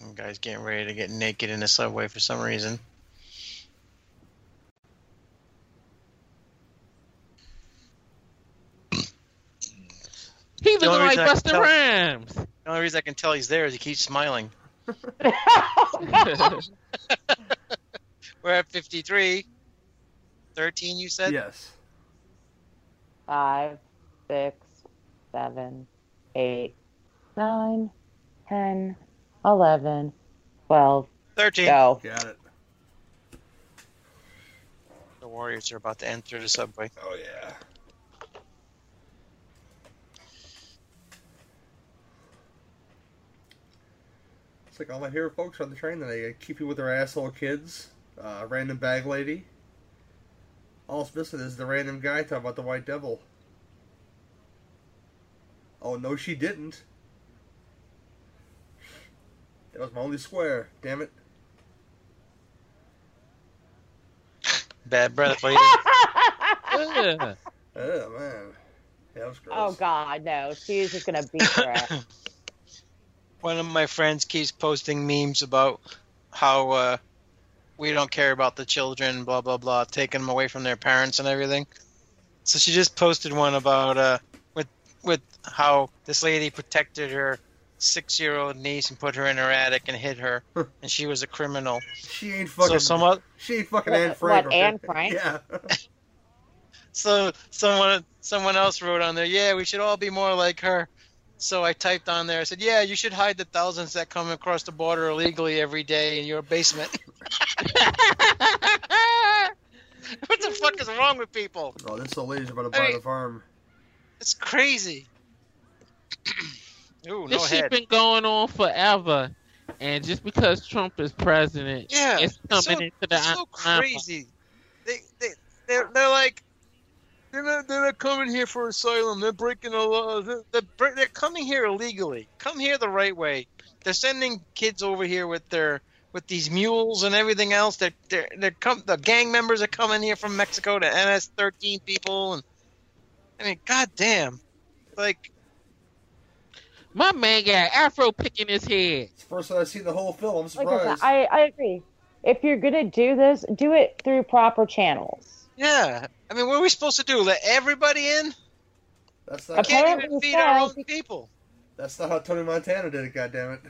Some guy's getting ready to get naked in the subway for some reason. He's looking like Busta Rhymes. The only reason I can tell he's there is he keeps smiling. We're at fifty-three. thirteen, you said? Yes. five, six, seven, eight, nine, ten, eleven, twelve, thirteen. Go. Got it. The Warriors are about to enter the subway. Oh, yeah. It's like all my favorite folks on the train that they keep you with their asshole kids, uh, random bag lady. All it's missing is the random guy talking about the White Devil. Oh, no, she didn't. That was my only swear. Damn it. Bad breath, lady. Oh, man. That was gross. Oh, God, no. She's just going to beat her ass. One of my friends keeps posting memes about how... Uh, we don't care about the children, blah, blah, blah, taking them away from their parents and everything. So she just posted one about uh, with with how this lady protected her six-year-old niece and put her in her attic and hid her, and she was a criminal. She ain't fucking, so someone, she ain't fucking what, Anne Frank. What, Anne Frank? Yeah. So someone, someone else wrote on there, yeah, we should all be more like her. So I typed on there, I said, yeah, you should hide the thousands that come across the border illegally every day in your basement. What the fuck is wrong with people? Oh, this old lady's about to buy I mean, the farm. It's crazy. Ooh, no this shit's been going on forever. And just because Trump is president, yeah, it's coming so, into the... It's so crazy. They, they, they're, they're like... They're not, they're not coming here for asylum. They're breaking the law. They're, they're, they're coming here illegally. Come here the right way. They're sending kids over here with their with these mules and everything else. They're, they're, they're come, the gang members are coming here from Mexico to N S thirteen people. And I mean, goddamn. Like... My man got afro picking his head. It's the first time I've seen the whole film. I'm surprised. Like I, I agree. If you're going to do this, do it through proper channels. Yeah, I mean, what are we supposed to do? Let everybody in? That's not. We can't even feed our own people. That's not how Tony Montana did it, goddammit.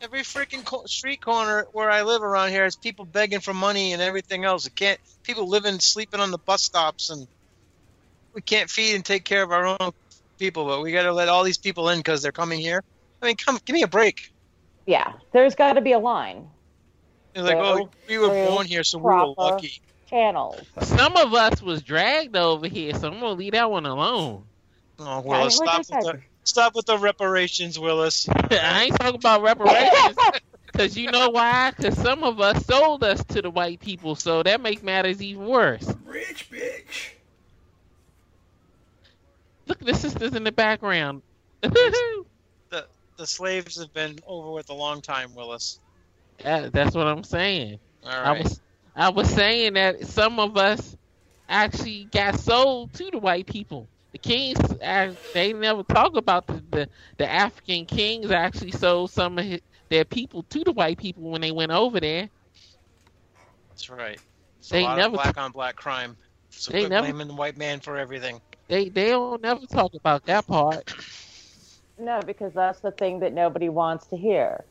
Every freaking co street corner where I live around here is people begging for money and everything else. It can't. People living, sleeping on the bus stops, and we can't feed and take care of our own people. But we got to let all these people in because they're coming here. I mean, come, give me a break. Yeah, there's got to be a line. They're like, oh, we were born here, so we were lucky. Channels. Some of us was dragged over here, so I'm gonna leave that one alone. Oh, Willis, stop with the, stop with the reparations, Willis. I ain't talking about reparations, cause you know why? Cause some of us sold us to the white people, so that makes matters even worse. Rich bitch. Look, the sisters in the background. the the slaves have been over with a long time, Willis. That, that's what I'm saying. All right. I was, I was saying that some of us actually got sold to the white people. The kings, they never talk about the, the, the African kings actually sold some of his, their people to the white people when they went over there. That's right. It's they a lot never of black on black crime. So they never blaming the white man for everything. They they don't never talk about that part. No, because that's the thing that nobody wants to hear.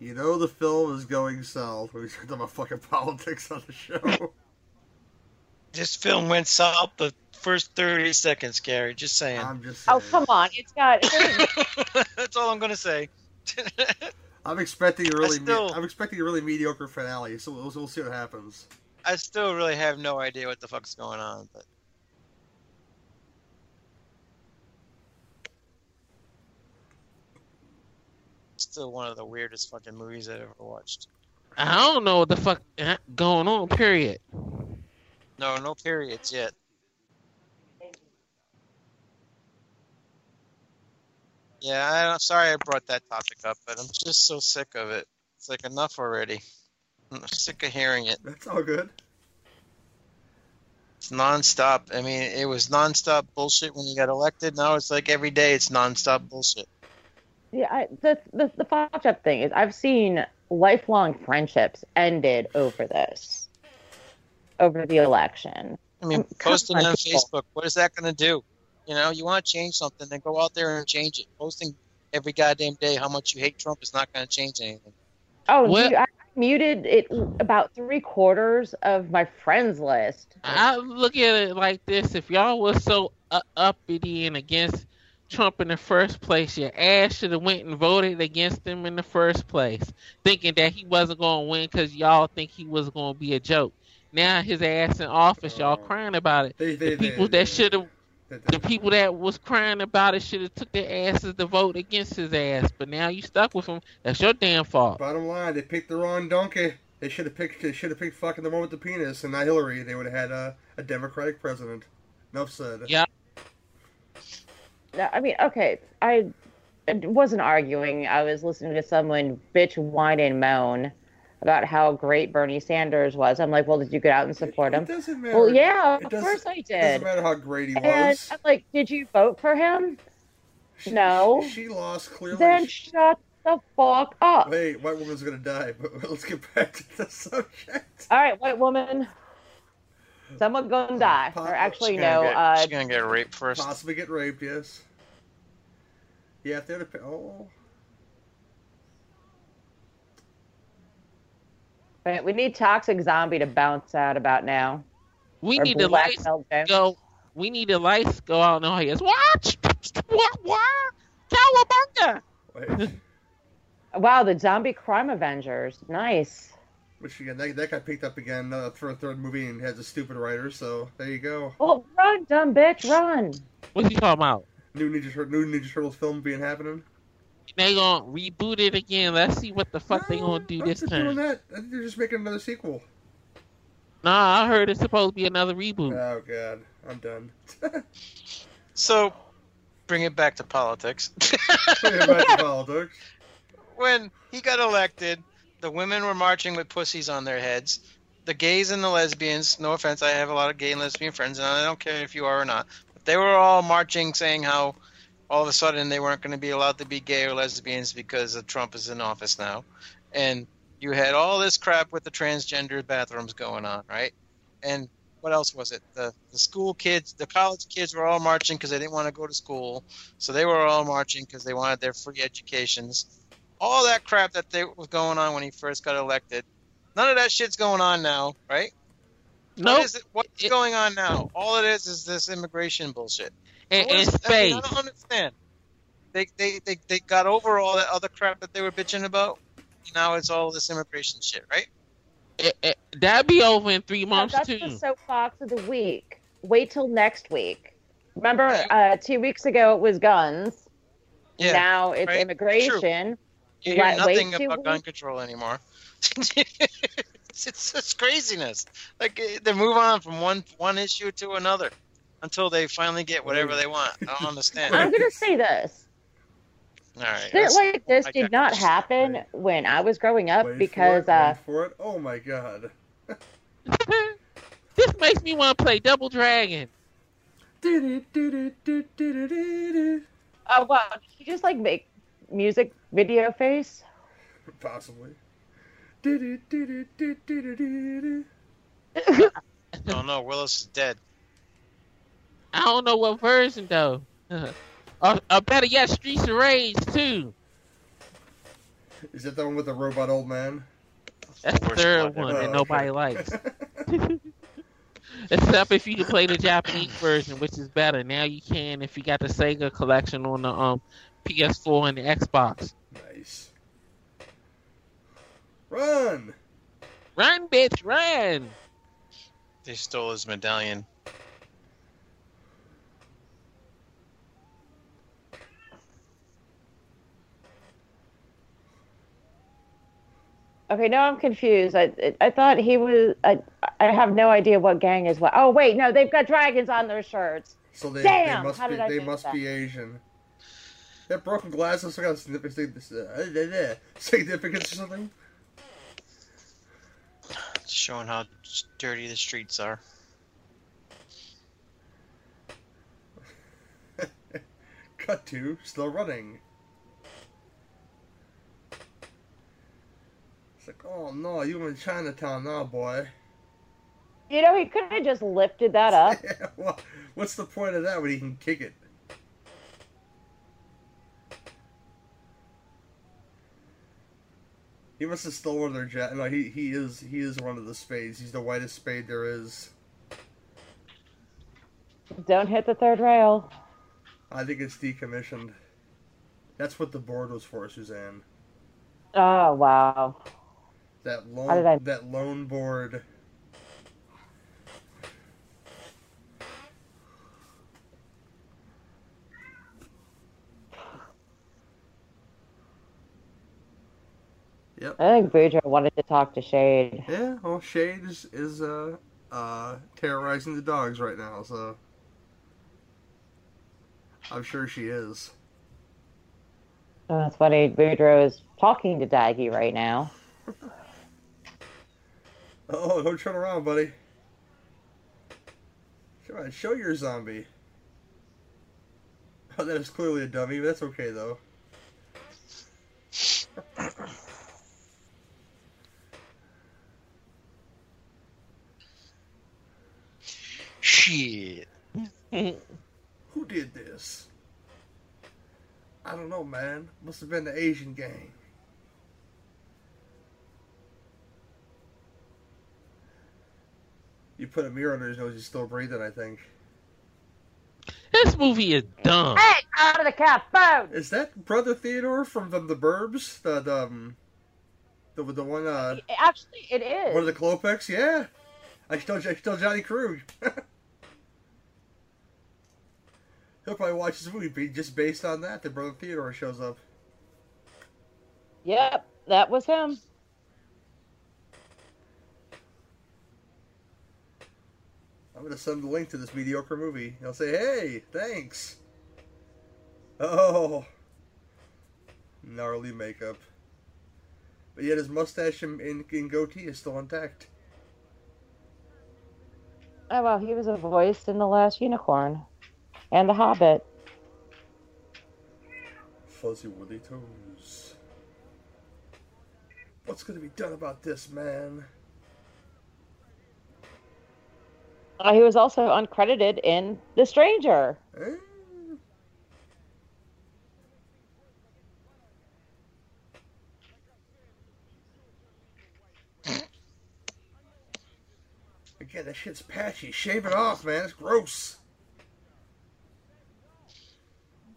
You know the film is going south when we talked about fucking politics on the show. This film went south the first thirty seconds, Gary. Just saying. I'm just saying. Oh, come on. It's got... That's all I'm going to say. I'm expecting a really still, me- I'm expecting a really mediocre finale, so we'll, we'll see what happens. I still really have no idea what the fuck's going on, but... Still one of the weirdest fucking movies I've ever watched. I don't know what the fuck going on, period. No, no periods yet. Yeah, I, I'm sorry I brought that topic up, but I'm just so sick of it. It's like enough already. I'm sick of hearing it. That's all good. It's nonstop. I mean, it was nonstop bullshit when you got elected. Now it's like every day it's nonstop bullshit. Yeah, I, the, the the fucked-up thing is I've seen lifelong friendships ended over this, over the election. I mean, posting on Facebook, what is that going to do? You know, you want to change something, then go out there and change it. Posting every goddamn day how much you hate Trump is not going to change anything. Oh, dude, I muted it about three quarters of my friends list. I look at it like this. If y'all were so uppity and against Trump in the first place, your ass should have went and voted against him in the first place, thinking that he wasn't going to win because y'all think he was going to be a joke. Now his ass in office, y'all crying about it. They, they, the people they, that should have, the people that was crying about it should have took their asses to vote against his ass. But now you stuck with him. That's your damn fault. Bottom line, they picked the wrong donkey. They should have picked. They should have picked fucking the one with the penis and not Hillary. They would have had a, a Democratic president. Enough said. Yeah. I mean, okay, I wasn't arguing. I was listening to someone bitch, whine, and moan about how great Bernie Sanders was. I'm like, well, did you get out and support him? It doesn't matter. Well, yeah, of course I did. It doesn't matter how great he was. And I'm like, did you vote for him? She, no. She, she lost clearly. Then shut the fuck up. Wait, white woman's going to die, but let's get back to the subject. All right, white woman. Someone's going to die. Or actually, she's no. Get, uh, she's going to get raped first. Possibly get raped, yes. Yeah, if they're the... Oh. Right, we need Toxic Zombie to bounce out about now. We or need the lights go... We need the lights go out and all he is. What? What? What? Cowabunga! Wow, the Zombie Crime Avengers. Nice. Which, again, that, that got picked up again uh, for a third movie and has a stupid writer, so there you go. Well, run, dumb bitch, run! What's he talking about? New Ninja, Tur- New Ninja Turtles film being happening. They gonna reboot it again. Let's see what the fuck no, they gonna do this time. Doing that. I think they're just making another sequel. Nah, I heard it's supposed to be another reboot. Oh, God. I'm done. So, bring it back to politics. Bring it back to politics. When he got elected... The women were marching with pussies on their heads. The gays and the lesbians, no offense, I have a lot of gay and lesbian friends, and I don't care if you are or not, but they were all marching saying how all of a sudden they weren't going to be allowed to be gay or lesbians because Trump is in office now. And you had all this crap with the transgender bathrooms going on, right? And what else was it? The, the school kids, the college kids were all marching because they didn't want to go to school, so they were all marching because they wanted their free educations. All that crap that they, was going on when he first got elected, none of that shit's going on now, right? No. Nope. What's what is going on now? All it is is this immigration bullshit. It is fake. I, mean, I don't understand. They, they they they got over all that other crap that they were bitching about. Now it's all this immigration shit, right? It, it, that'd be over in three months yeah, that's too. That's the soapbox of the week. Wait till next week. Remember, uh, two weeks ago it was guns. Yeah, now it's right? Immigration. True. You hear that nothing about gun control anymore. it's, it's just craziness. Like they move on from one one issue to another until they finally get whatever they want. I don't understand. I'm gonna say this. All right. Shit like this oh did God. not happen Wait. when I was growing up Wait because for it, uh. Wait for it. Oh my God. This makes me want to play Double Dragon. Oh uh, wow! Did you just like make music video face? Possibly. No, no, Willis is dead. I don't know what version though. Or, or better yet, Streets of Rage too. Is that the one with the robot old man? That's the third one that nobody likes. Except if you can play the Japanese version, which is better. Now you can if you got the Sega collection on the um P S four and the Xbox. Nice. Run! Run, bitch, run! They stole his medallion. Okay, now I'm confused. I I thought he was... I, I have no idea what gang is what. Oh, wait, no, they've got dragons on their shirts. So they, Damn! They must, How be, did they must that? be Asian. That broken glass looks like a significance or something. It's showing how dirty the streets are. Cut to, still running. Like, oh no, you in Chinatown now, boy. You know, he could have just lifted that up. Yeah, well, what's the point of that when he can kick it? He must have stolen their jet. No, he he is he is one of the spades. He's the whitest spade there is. Don't hit the third rail. I think it's decommissioned. That's what the board was for, Suzanne. Oh wow. That loan, I... that loan board. Yep. I think Boudreaux wanted to talk to Shade. Yeah, well, Shade is, is uh, uh, terrorizing the dogs right now, so I'm sure she is. Oh, that's funny. Boudreaux is talking to Daggy right now. Oh, don't turn around, buddy. Come on, show your zombie. Oh, that is clearly a dummy, but that's okay, though. Shit. Who did this? I don't know, man. Must have been the Asian gang. You put a mirror under his nose, he's still breathing, I think. This movie is dumb. Hey, out of the cab, boom! Is that Brother Theodore from the, the Burbs? The, the, um, the, the one, uh... Actually, it is. One of the Klopeks? Yeah. I still, I still Johnny Krug. He'll probably watch this movie just based on that. The Brother Theodore shows up. Yep, that was him. I'm going to send the link to this mediocre movie. I'll say, hey, thanks. Oh. Gnarly makeup. But yet his mustache and, and, and goatee is still intact. Oh, well, he was a voice in The Last Unicorn. And The Hobbit. Fuzzy woolly toes. What's going to be done about this, man? Uh, he was also uncredited in The Stranger. Eh? Again, that shit's patchy. Shave it off, man. It's gross.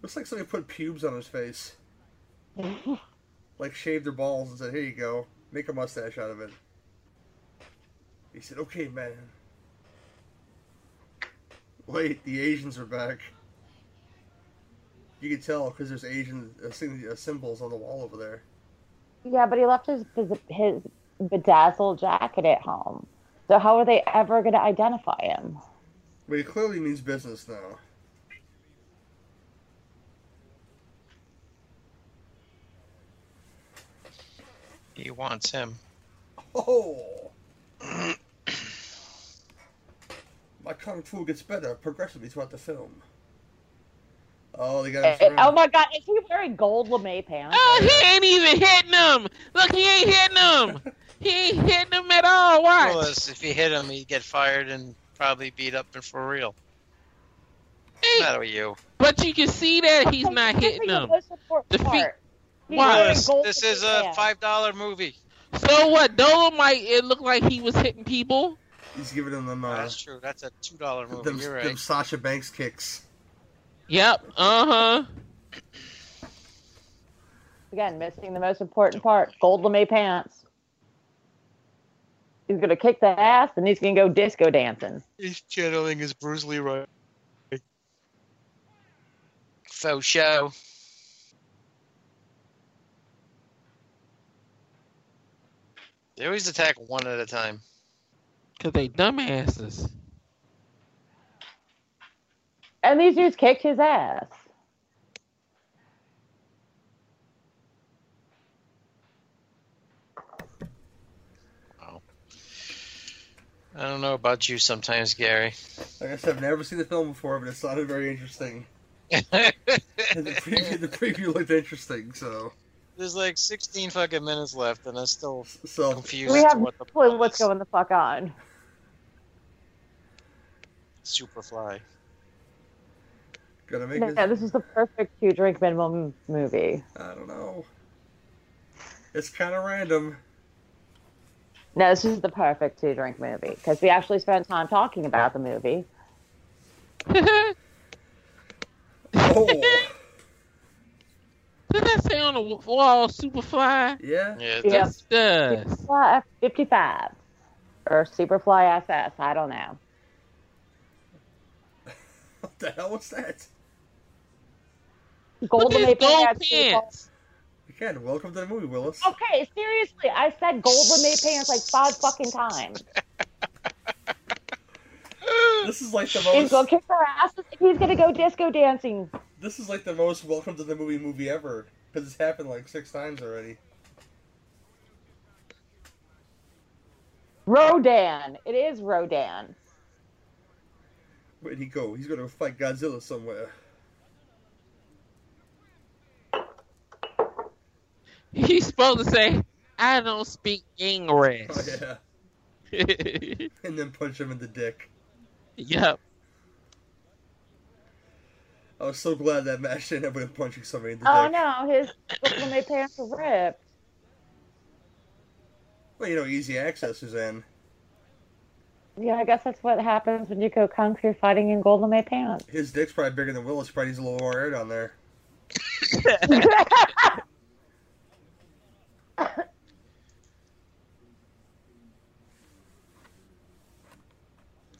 Looks like somebody put pubes on his face. Like shaved their balls and said, here you go. Make a mustache out of it. He said, okay, man. Wait, the Asians are back. You can tell because there's Asian uh, symbols on the wall over there. Yeah, but he left his his bedazzled jacket at home. So how are they ever going to identify him? Well, he clearly means business now. He wants him. Oh! My kung fu gets better progressively throughout the film. Oh, they got him. Oh my God, is he wearing gold lame pants? Oh, he ain't even hitting him. Look, he ain't hitting him. He ain't hitting him at all. Watch. Well, if he hit him, he'd get fired and probably beat up for real. Hey, not you. But you can see that he's not hitting them. The feet. Why? This is a five dollar movie. So what? Dolomite, it looked like he was hitting people. He's giving them them. Uh, That's true. That's a two dollar movie. Them, You're right. Them Sasha Banks kicks. Yep. Uh huh. Again, missing the most important part: gold lame pants. He's gonna kick the ass, and he's gonna go disco dancing. He's channeling his Bruce Lee right. Faux show. They always attack one at a time. Because they dumbasses. And these dudes kicked his ass. Wow. I don't know about you sometimes, Gary. I guess I've never seen the film before, but it sounded very interesting. And the preview, the preview looked interesting, so... There's like sixteen fucking minutes left, and I'm still so, confused. We have what the clue what's going the fuck on. Superfly. Gonna make yeah, this... this is the perfect two drink minimum movie. I don't know. It's kind of random. No, this is the perfect two drink movie because we actually spent time talking about the movie. Oh. Did that say on the wall, Superfly? Yeah. Yeah, it does. Yeah. Superfly fifty-five. Or Superfly S S. I don't know. What the hell was that? Gold Lame pants. pants. Again, welcome to the movie, Willis. Okay, seriously. I said Gold Lame pants like five fucking times. This is like the most... He's going to kick their asses and he's going to go disco dancing. This is like the most welcome to the movie movie ever. Because it's happened like six times already. Rodan. It is Rodan. Where'd he go? He's going to fight Godzilla somewhere. He's supposed to say, I don't speak English. Oh, yeah. And then punch him in the dick. Yep. I was so glad that match didn't have him punching somebody in the oh, dick. Oh no, his lame pants were ripped. Well, you know, easy access is in. Yeah, I guess that's what happens when you go kung fu fighting in gold lame pants. His dick's probably bigger than Willis. Probably needs a little more air down there.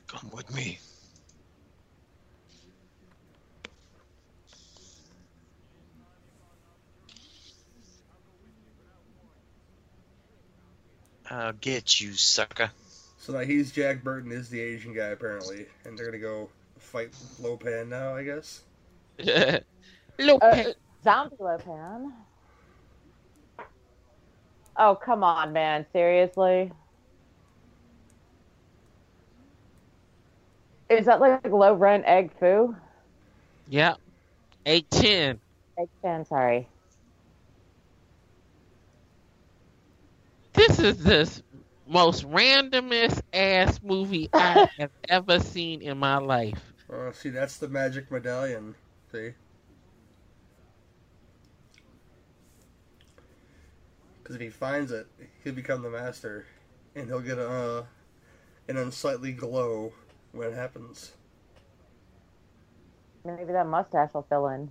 Come with me. I'll get you, sucker. So now he's Jack Burton is the Asian guy, apparently. And they're going to go fight Lopan now, I guess? Lopan. Uh, zombie Lopan. Oh, come on, man. Seriously? Is that like low-rent egg foo? Yeah. Egg ten. Egg ten, sorry. This is the most randomest ass movie I have ever seen in my life. Oh, see, that's the magic medallion. See? Because if he finds it, he'll become the master. And he'll get a, uh, an unsightly glow when it happens. Maybe that mustache will fill in.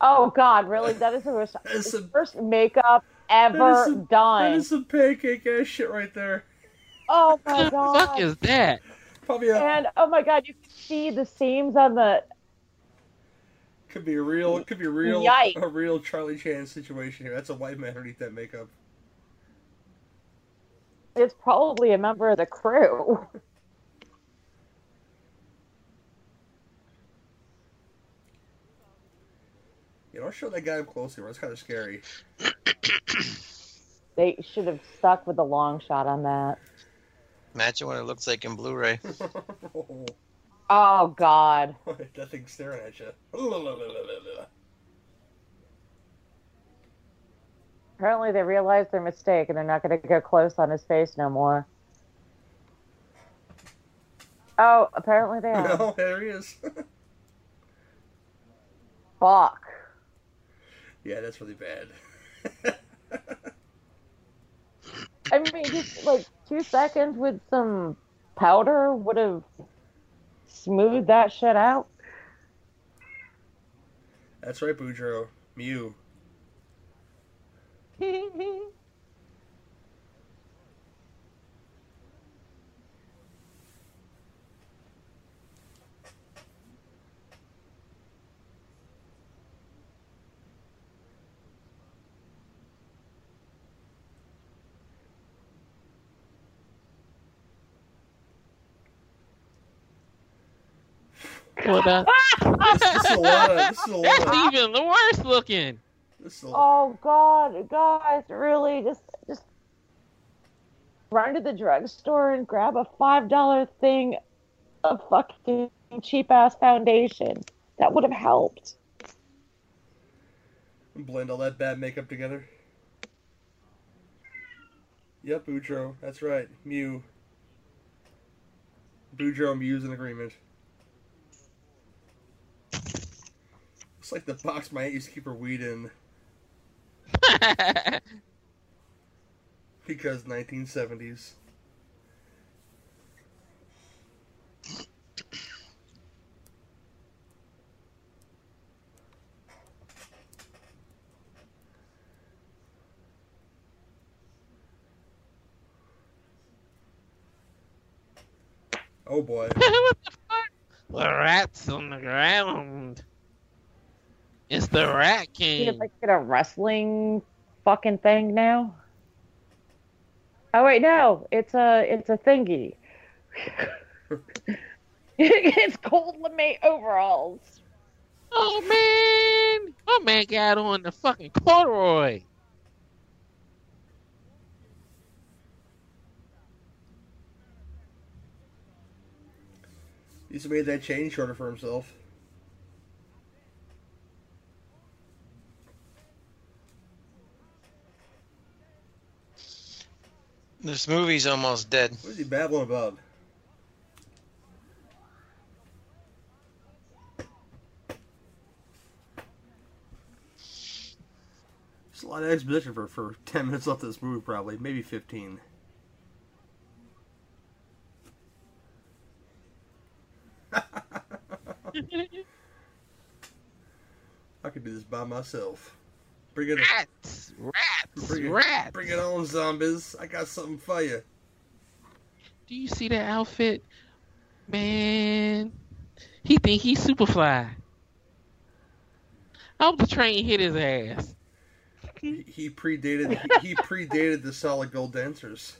Oh, God, really? That is the worst, the worst makeup ever some, done. That is some pancake ass shit right there. Oh my god. What the fuck is that? Probably a, and oh my god, you can see the seams on the Could be a real it could be a real Yikes. a real Charlie Chan situation here. That's a white man underneath that makeup. It's probably a member of the crew. You don't show that guy up closely, it's kind of scary. They should have stuck with the long shot on that. Imagine what it looks like in Blu-ray. Oh. Oh, God. That thing's staring at you. Apparently they realized their mistake and they're not going to go close on his face no more. Oh, apparently they are. Oh, there he is. Fuck. Yeah, that's really bad. I mean, just like two seconds with some powder would have smoothed that shit out. That's right, Boudreaux. Mew. What up? This, this is a lot of, this is a lot That's of... even the worst looking. This is a... Oh God, guys, really? Just, just run to the drugstore and grab a five dollar thing of fucking cheap ass foundation. That would have helped. Blend all that bad makeup together. Yep, Boudreaux. That's right, Mew. Boudreaux and Mew's in agreement. It's like the box my aunt used to keep her weed in. Because nineteen seventies. Oh boy. What the fuck? The rat's on the ground. It's the Rat King. It's like a wrestling fucking thing now. Oh wait, no, it's a it's a thingy. It's cold lame overalls. Oh man, my man got on the fucking corduroy. He's made that chain shorter for himself. This movie's almost dead. What is he babbling about? There's a lot of exposition for, for ten minutes left of this movie, probably. Maybe fifteen. I could do this by myself. Bring it on. Rats! Rats! Bring it, rats! Bring it on, zombies. I got something for you. Do you see that outfit? Man. He think he's super fly. I hope the train hit his ass. He, he predated he, he predated the Solid Gold dancers.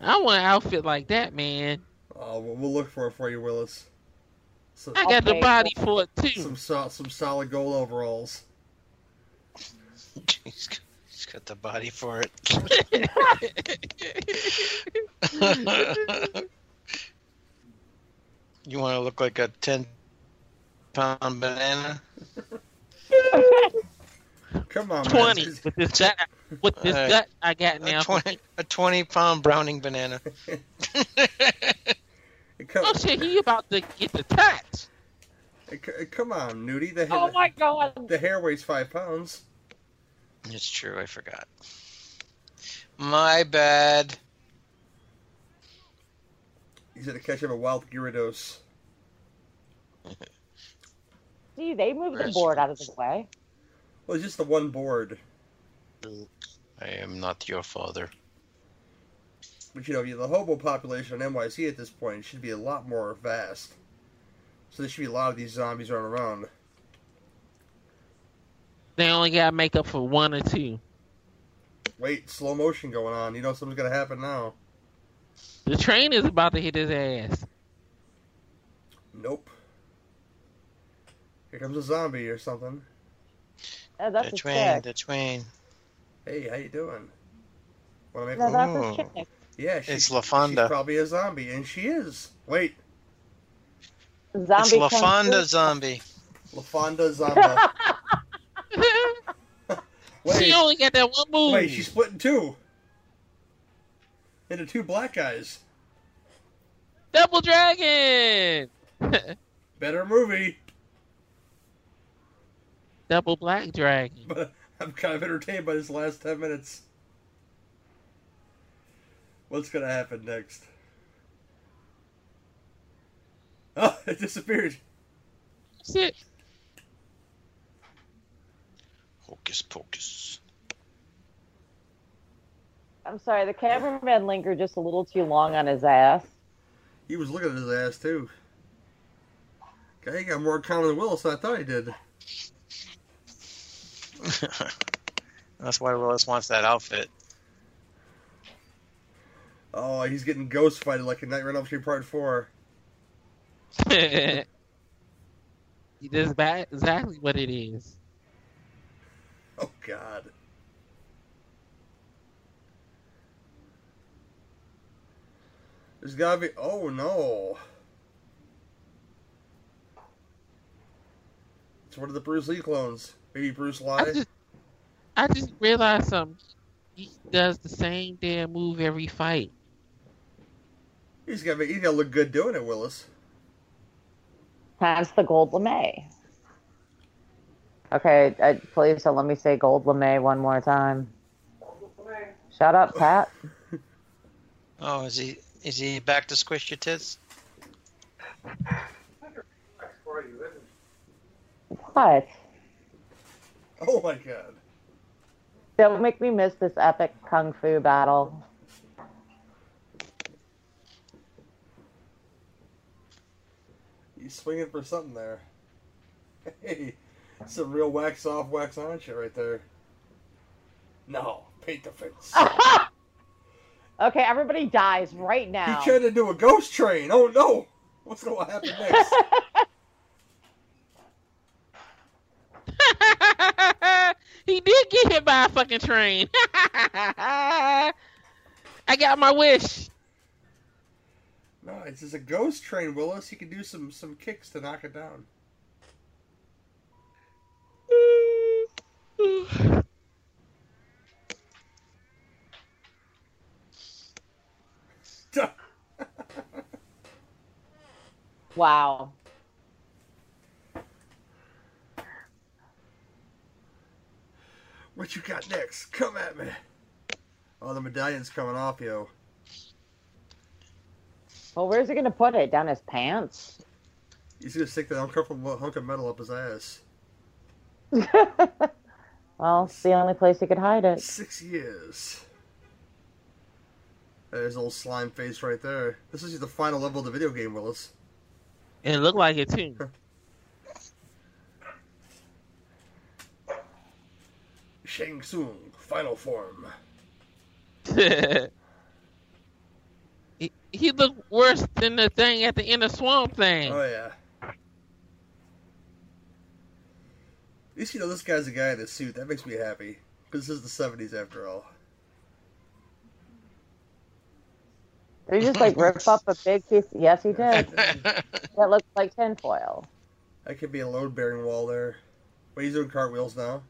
I want an outfit like that, man. Oh, well, we'll look for it for you, Willis. So, I got okay. the body for it too. Some so, some solid gold overalls. he's, got, he's got the body for it. You want to look like a ten pound banana? Come on, twenty man. with this gut. With this uh, gut I got now. A twenty pound Browning banana. Come. Oh shit! He about to get the tats. Hey, c- come on, Nudie. The ha- oh my god! The hair weighs five pounds. It's true. I forgot. My bad. He's gonna catch up a wild Gyarados. See, they moved Where's the board out of the way. Well, it's just the one board. I am not your father. But, you know, the hobo population on N Y C at this point should be a lot more vast. So there should be a lot of these zombies running around. They only got to make up for one or two. Wait, slow motion going on. You know something's going to happen now. The train is about to hit his ass. Nope. Here comes a zombie or something. Oh, that's the train, check. The train. Hey, how you doing? Wanna make no, that's a chick. Yeah, she, it's LaFonda. She's probably a zombie, and she is. Wait. Zombie it's LaFonda zombie. LaFonda zombie. She only got that one move. Wait, she's split in two. Into two black guys. Double Dragon! Better movie. Double Black Dragon. But I'm kind of entertained by this last ten minutes. What's going to happen next? Oh, it disappeared. That's it. Hocus pocus. I'm sorry, the cameraman lingered just a little too long on his ass. He was looking at his ass, too. Guy, he got more common than Willis than I thought he did. That's why Willis wants that outfit. Oh, he's getting ghost fighted like in Nightmare on Elm Street Part four. He does that exactly what it is. Oh, God. There's gotta be... Oh, no. It's one of the Bruce Lee clones. Maybe Bruce Lee. I just, I just realized something. He does the same damn move every fight. He's gotta, be, he's gotta look good doing it, Willis. That's the gold lame. Okay, I, please don't let me say gold lame one more time. Shut up, Pat. Oh, is he... Is he back to squish your tits? What? Oh my god. Don't make me miss this epic kung fu battle. He's swinging for something there. Hey, some real wax off, wax on shit right there. No, paint the fence. Okay, everybody dies right now. He tried to do a ghost train. Oh, no. What's going to happen next? He did get hit by a fucking train. I got my wish. No, it's just a ghost train, Willis. He can do some, some kicks to knock it down. Wow. What you got next? Come at me. Oh, the medallion's coming off, yo. Well, where's he going to put it? Down his pants? He's going to stick that uncomfortable hunk of metal up his ass. Well, it's the only place he could hide it. Six years. There's old slime face right there. This is the final level of the video game, Willis. And it looked like it, too. Shang Tsung, final form. he, he looked worse than the thing at the end of Swamp Thing. Oh, yeah. At least, you know, this guy's a guy in a suit. That makes me happy. Because this is the seventies, after all. Did he just, like, rip up a big piece? Yes, he did. That looks like tinfoil. That could be a load-bearing wall there. But he's doing cartwheels now.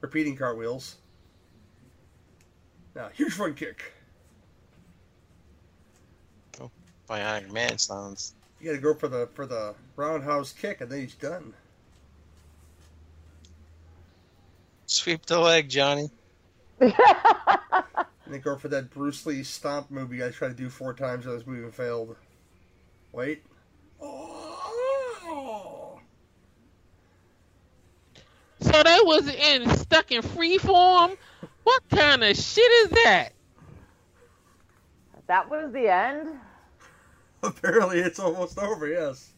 Repeating cartwheels. Now, huge front kick. Oh, bionic man sounds. You gotta go for the for the roundhouse kick, and then he's done. Sweep the leg, Johnny. And they go for that Bruce Lee stomp movie I tried to do four times in this movie and failed. Wait. Oh. So that was in stuck in free form? What kind of shit is that? That was the end? Apparently it's almost over, yes.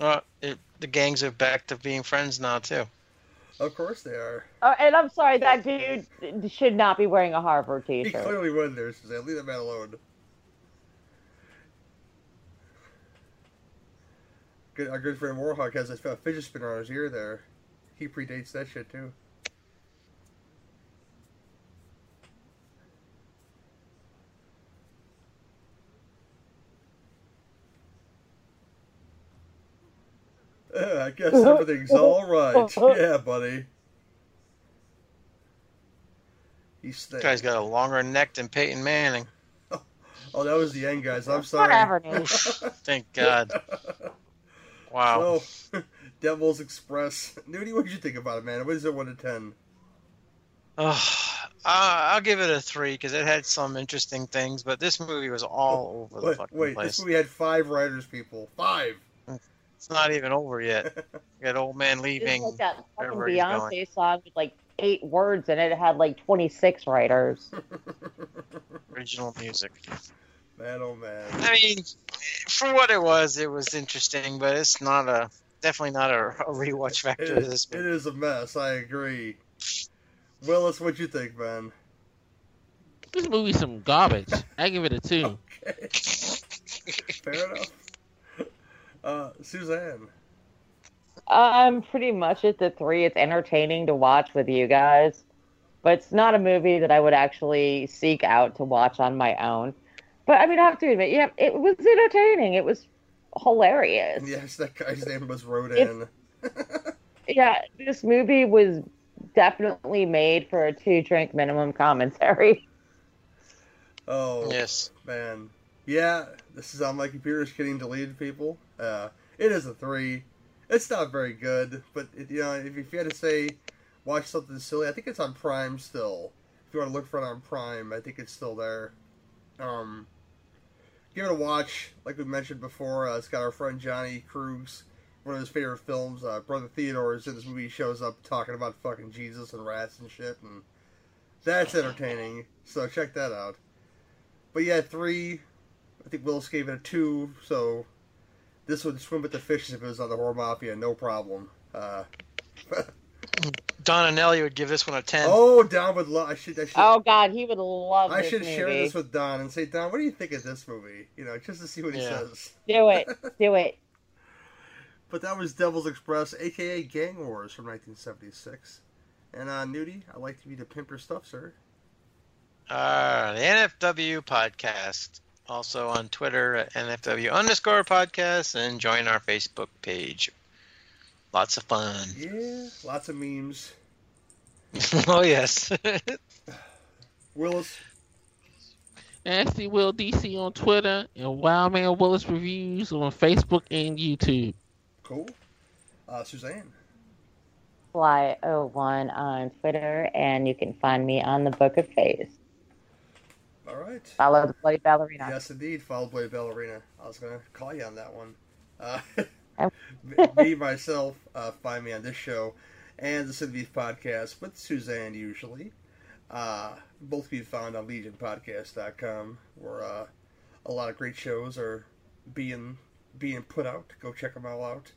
Uh, it, the gangs are back to being friends now, too. Of course they are. Oh, and I'm sorry, that dude should not be wearing a Harvard t-shirt. He clearly wasn't there, Suzanne. Leave that man alone. Good, our good friend Warhawk has a fidget spinner on his ear there. He predates that shit, too. Yeah, I guess everything's all right. Yeah, buddy. He's this guy's got a longer neck than Peyton Manning. Oh, that was the end, guys. I'm sorry. Whatever, dude. Thank God. Wow. So, Devil's Express. Nudie, what did you think about it, man? What is it, one to ten? Oh, I'll give it a three because it had some interesting things, but this movie was all over the wait, fucking wait, place. Wait, this movie had five writers, people. Five. It's not even over yet. You got Old Man Leaving. It was like that fucking Beyonce song with like eight words in it. It had like twenty-six writers. Original music. Man, oh man. I mean, for what it was, it was interesting, but it's not a definitely not a, a rewatch factor. It is, to this movie. It is a mess. I agree. Willis, what you think, man? This movie's some garbage. I give it a two. Okay. Fair enough. Uh, Suzanne. I'm pretty much at the three. It's entertaining to watch with you guys, but it's not a movie that I would actually seek out to watch on my own. But I mean, I have to admit, yeah, it was entertaining. It was hilarious. Yes, that guy's name was Rodan. Yeah, this movie was definitely made for a two-drink minimum commentary. Oh, yes, man. Yeah, this is on my computer. It's getting deleted, people. Uh, it is a three. It's not very good, but it, you know, if, if you had to say watch something silly, I think it's on Prime still. If you want to look for it on Prime, I think it's still there. Um, give it a watch. Like we mentioned before, uh, it's got our friend Johnny Krug's, one of his favorite films. Uh, Brother Theodore is in this movie. He shows up talking about fucking Jesus and rats and shit, and that's entertaining. So check that out. But yeah, three. I think Willis gave it a two, so this would swim with the fishes if it was on the Horror Mafia, no problem. Uh, Don and Ellie would give this one a ten. Oh, Don would love. I should, I should, oh God, he would love. I this should movie. share this with Don and say, Don, what do you think of this movie? You know, just to see what yeah. he says. Do it, do it. But that was Devil's Express, aka Gang Wars, from nineteen seventy-six. And uh, Nudie, I'd like to be the pimp your stuff, sir. Uh, the N F W podcast. Also on Twitter at N F W underscore podcast, and join our Facebook page. Lots of fun. Yeah, lots of memes. Oh, yes. Willis. Nasty Will D C on Twitter, and Wild Man Willis Reviews on Facebook and YouTube. Cool. Uh, Suzanne. Fly oh one on Twitter, and you can find me on the Book of Face. All right. Follow the Bloody Ballerina. Yes, indeed. Follow Bloody Ballerina. I was going to call you on that one. Uh, me, myself, uh, find me on this show and the Sin Beef podcast with Suzanne, usually. Uh, both be found on legion podcast dot com, where uh, a lot of great shows are being being put out. Go check them all out.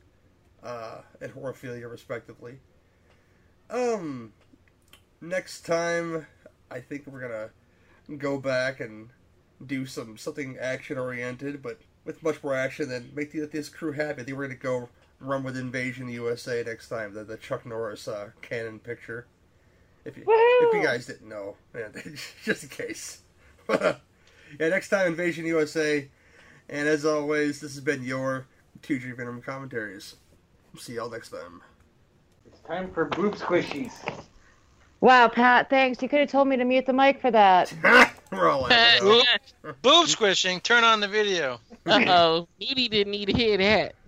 Uh, at Horophilia, respectively. Um, next time, I think we're going to go back and do some something action-oriented, but with much more action, than make the, this crew happy. They were going to go run with Invasion U S A next time, the, the Chuck Norris uh, canon picture. If you, if you guys didn't know, yeah, just in case. Yeah, next time, Invasion U S A. And as always, this has been your two G Venom Commentaries. See y'all next time. It's time for boob squishies. Wow, Pat, thanks. You could have told me to mute the mic for that. We're all laughing. Boob squishing. Turn on the video. Uh-oh. Edie didn't need to hear that.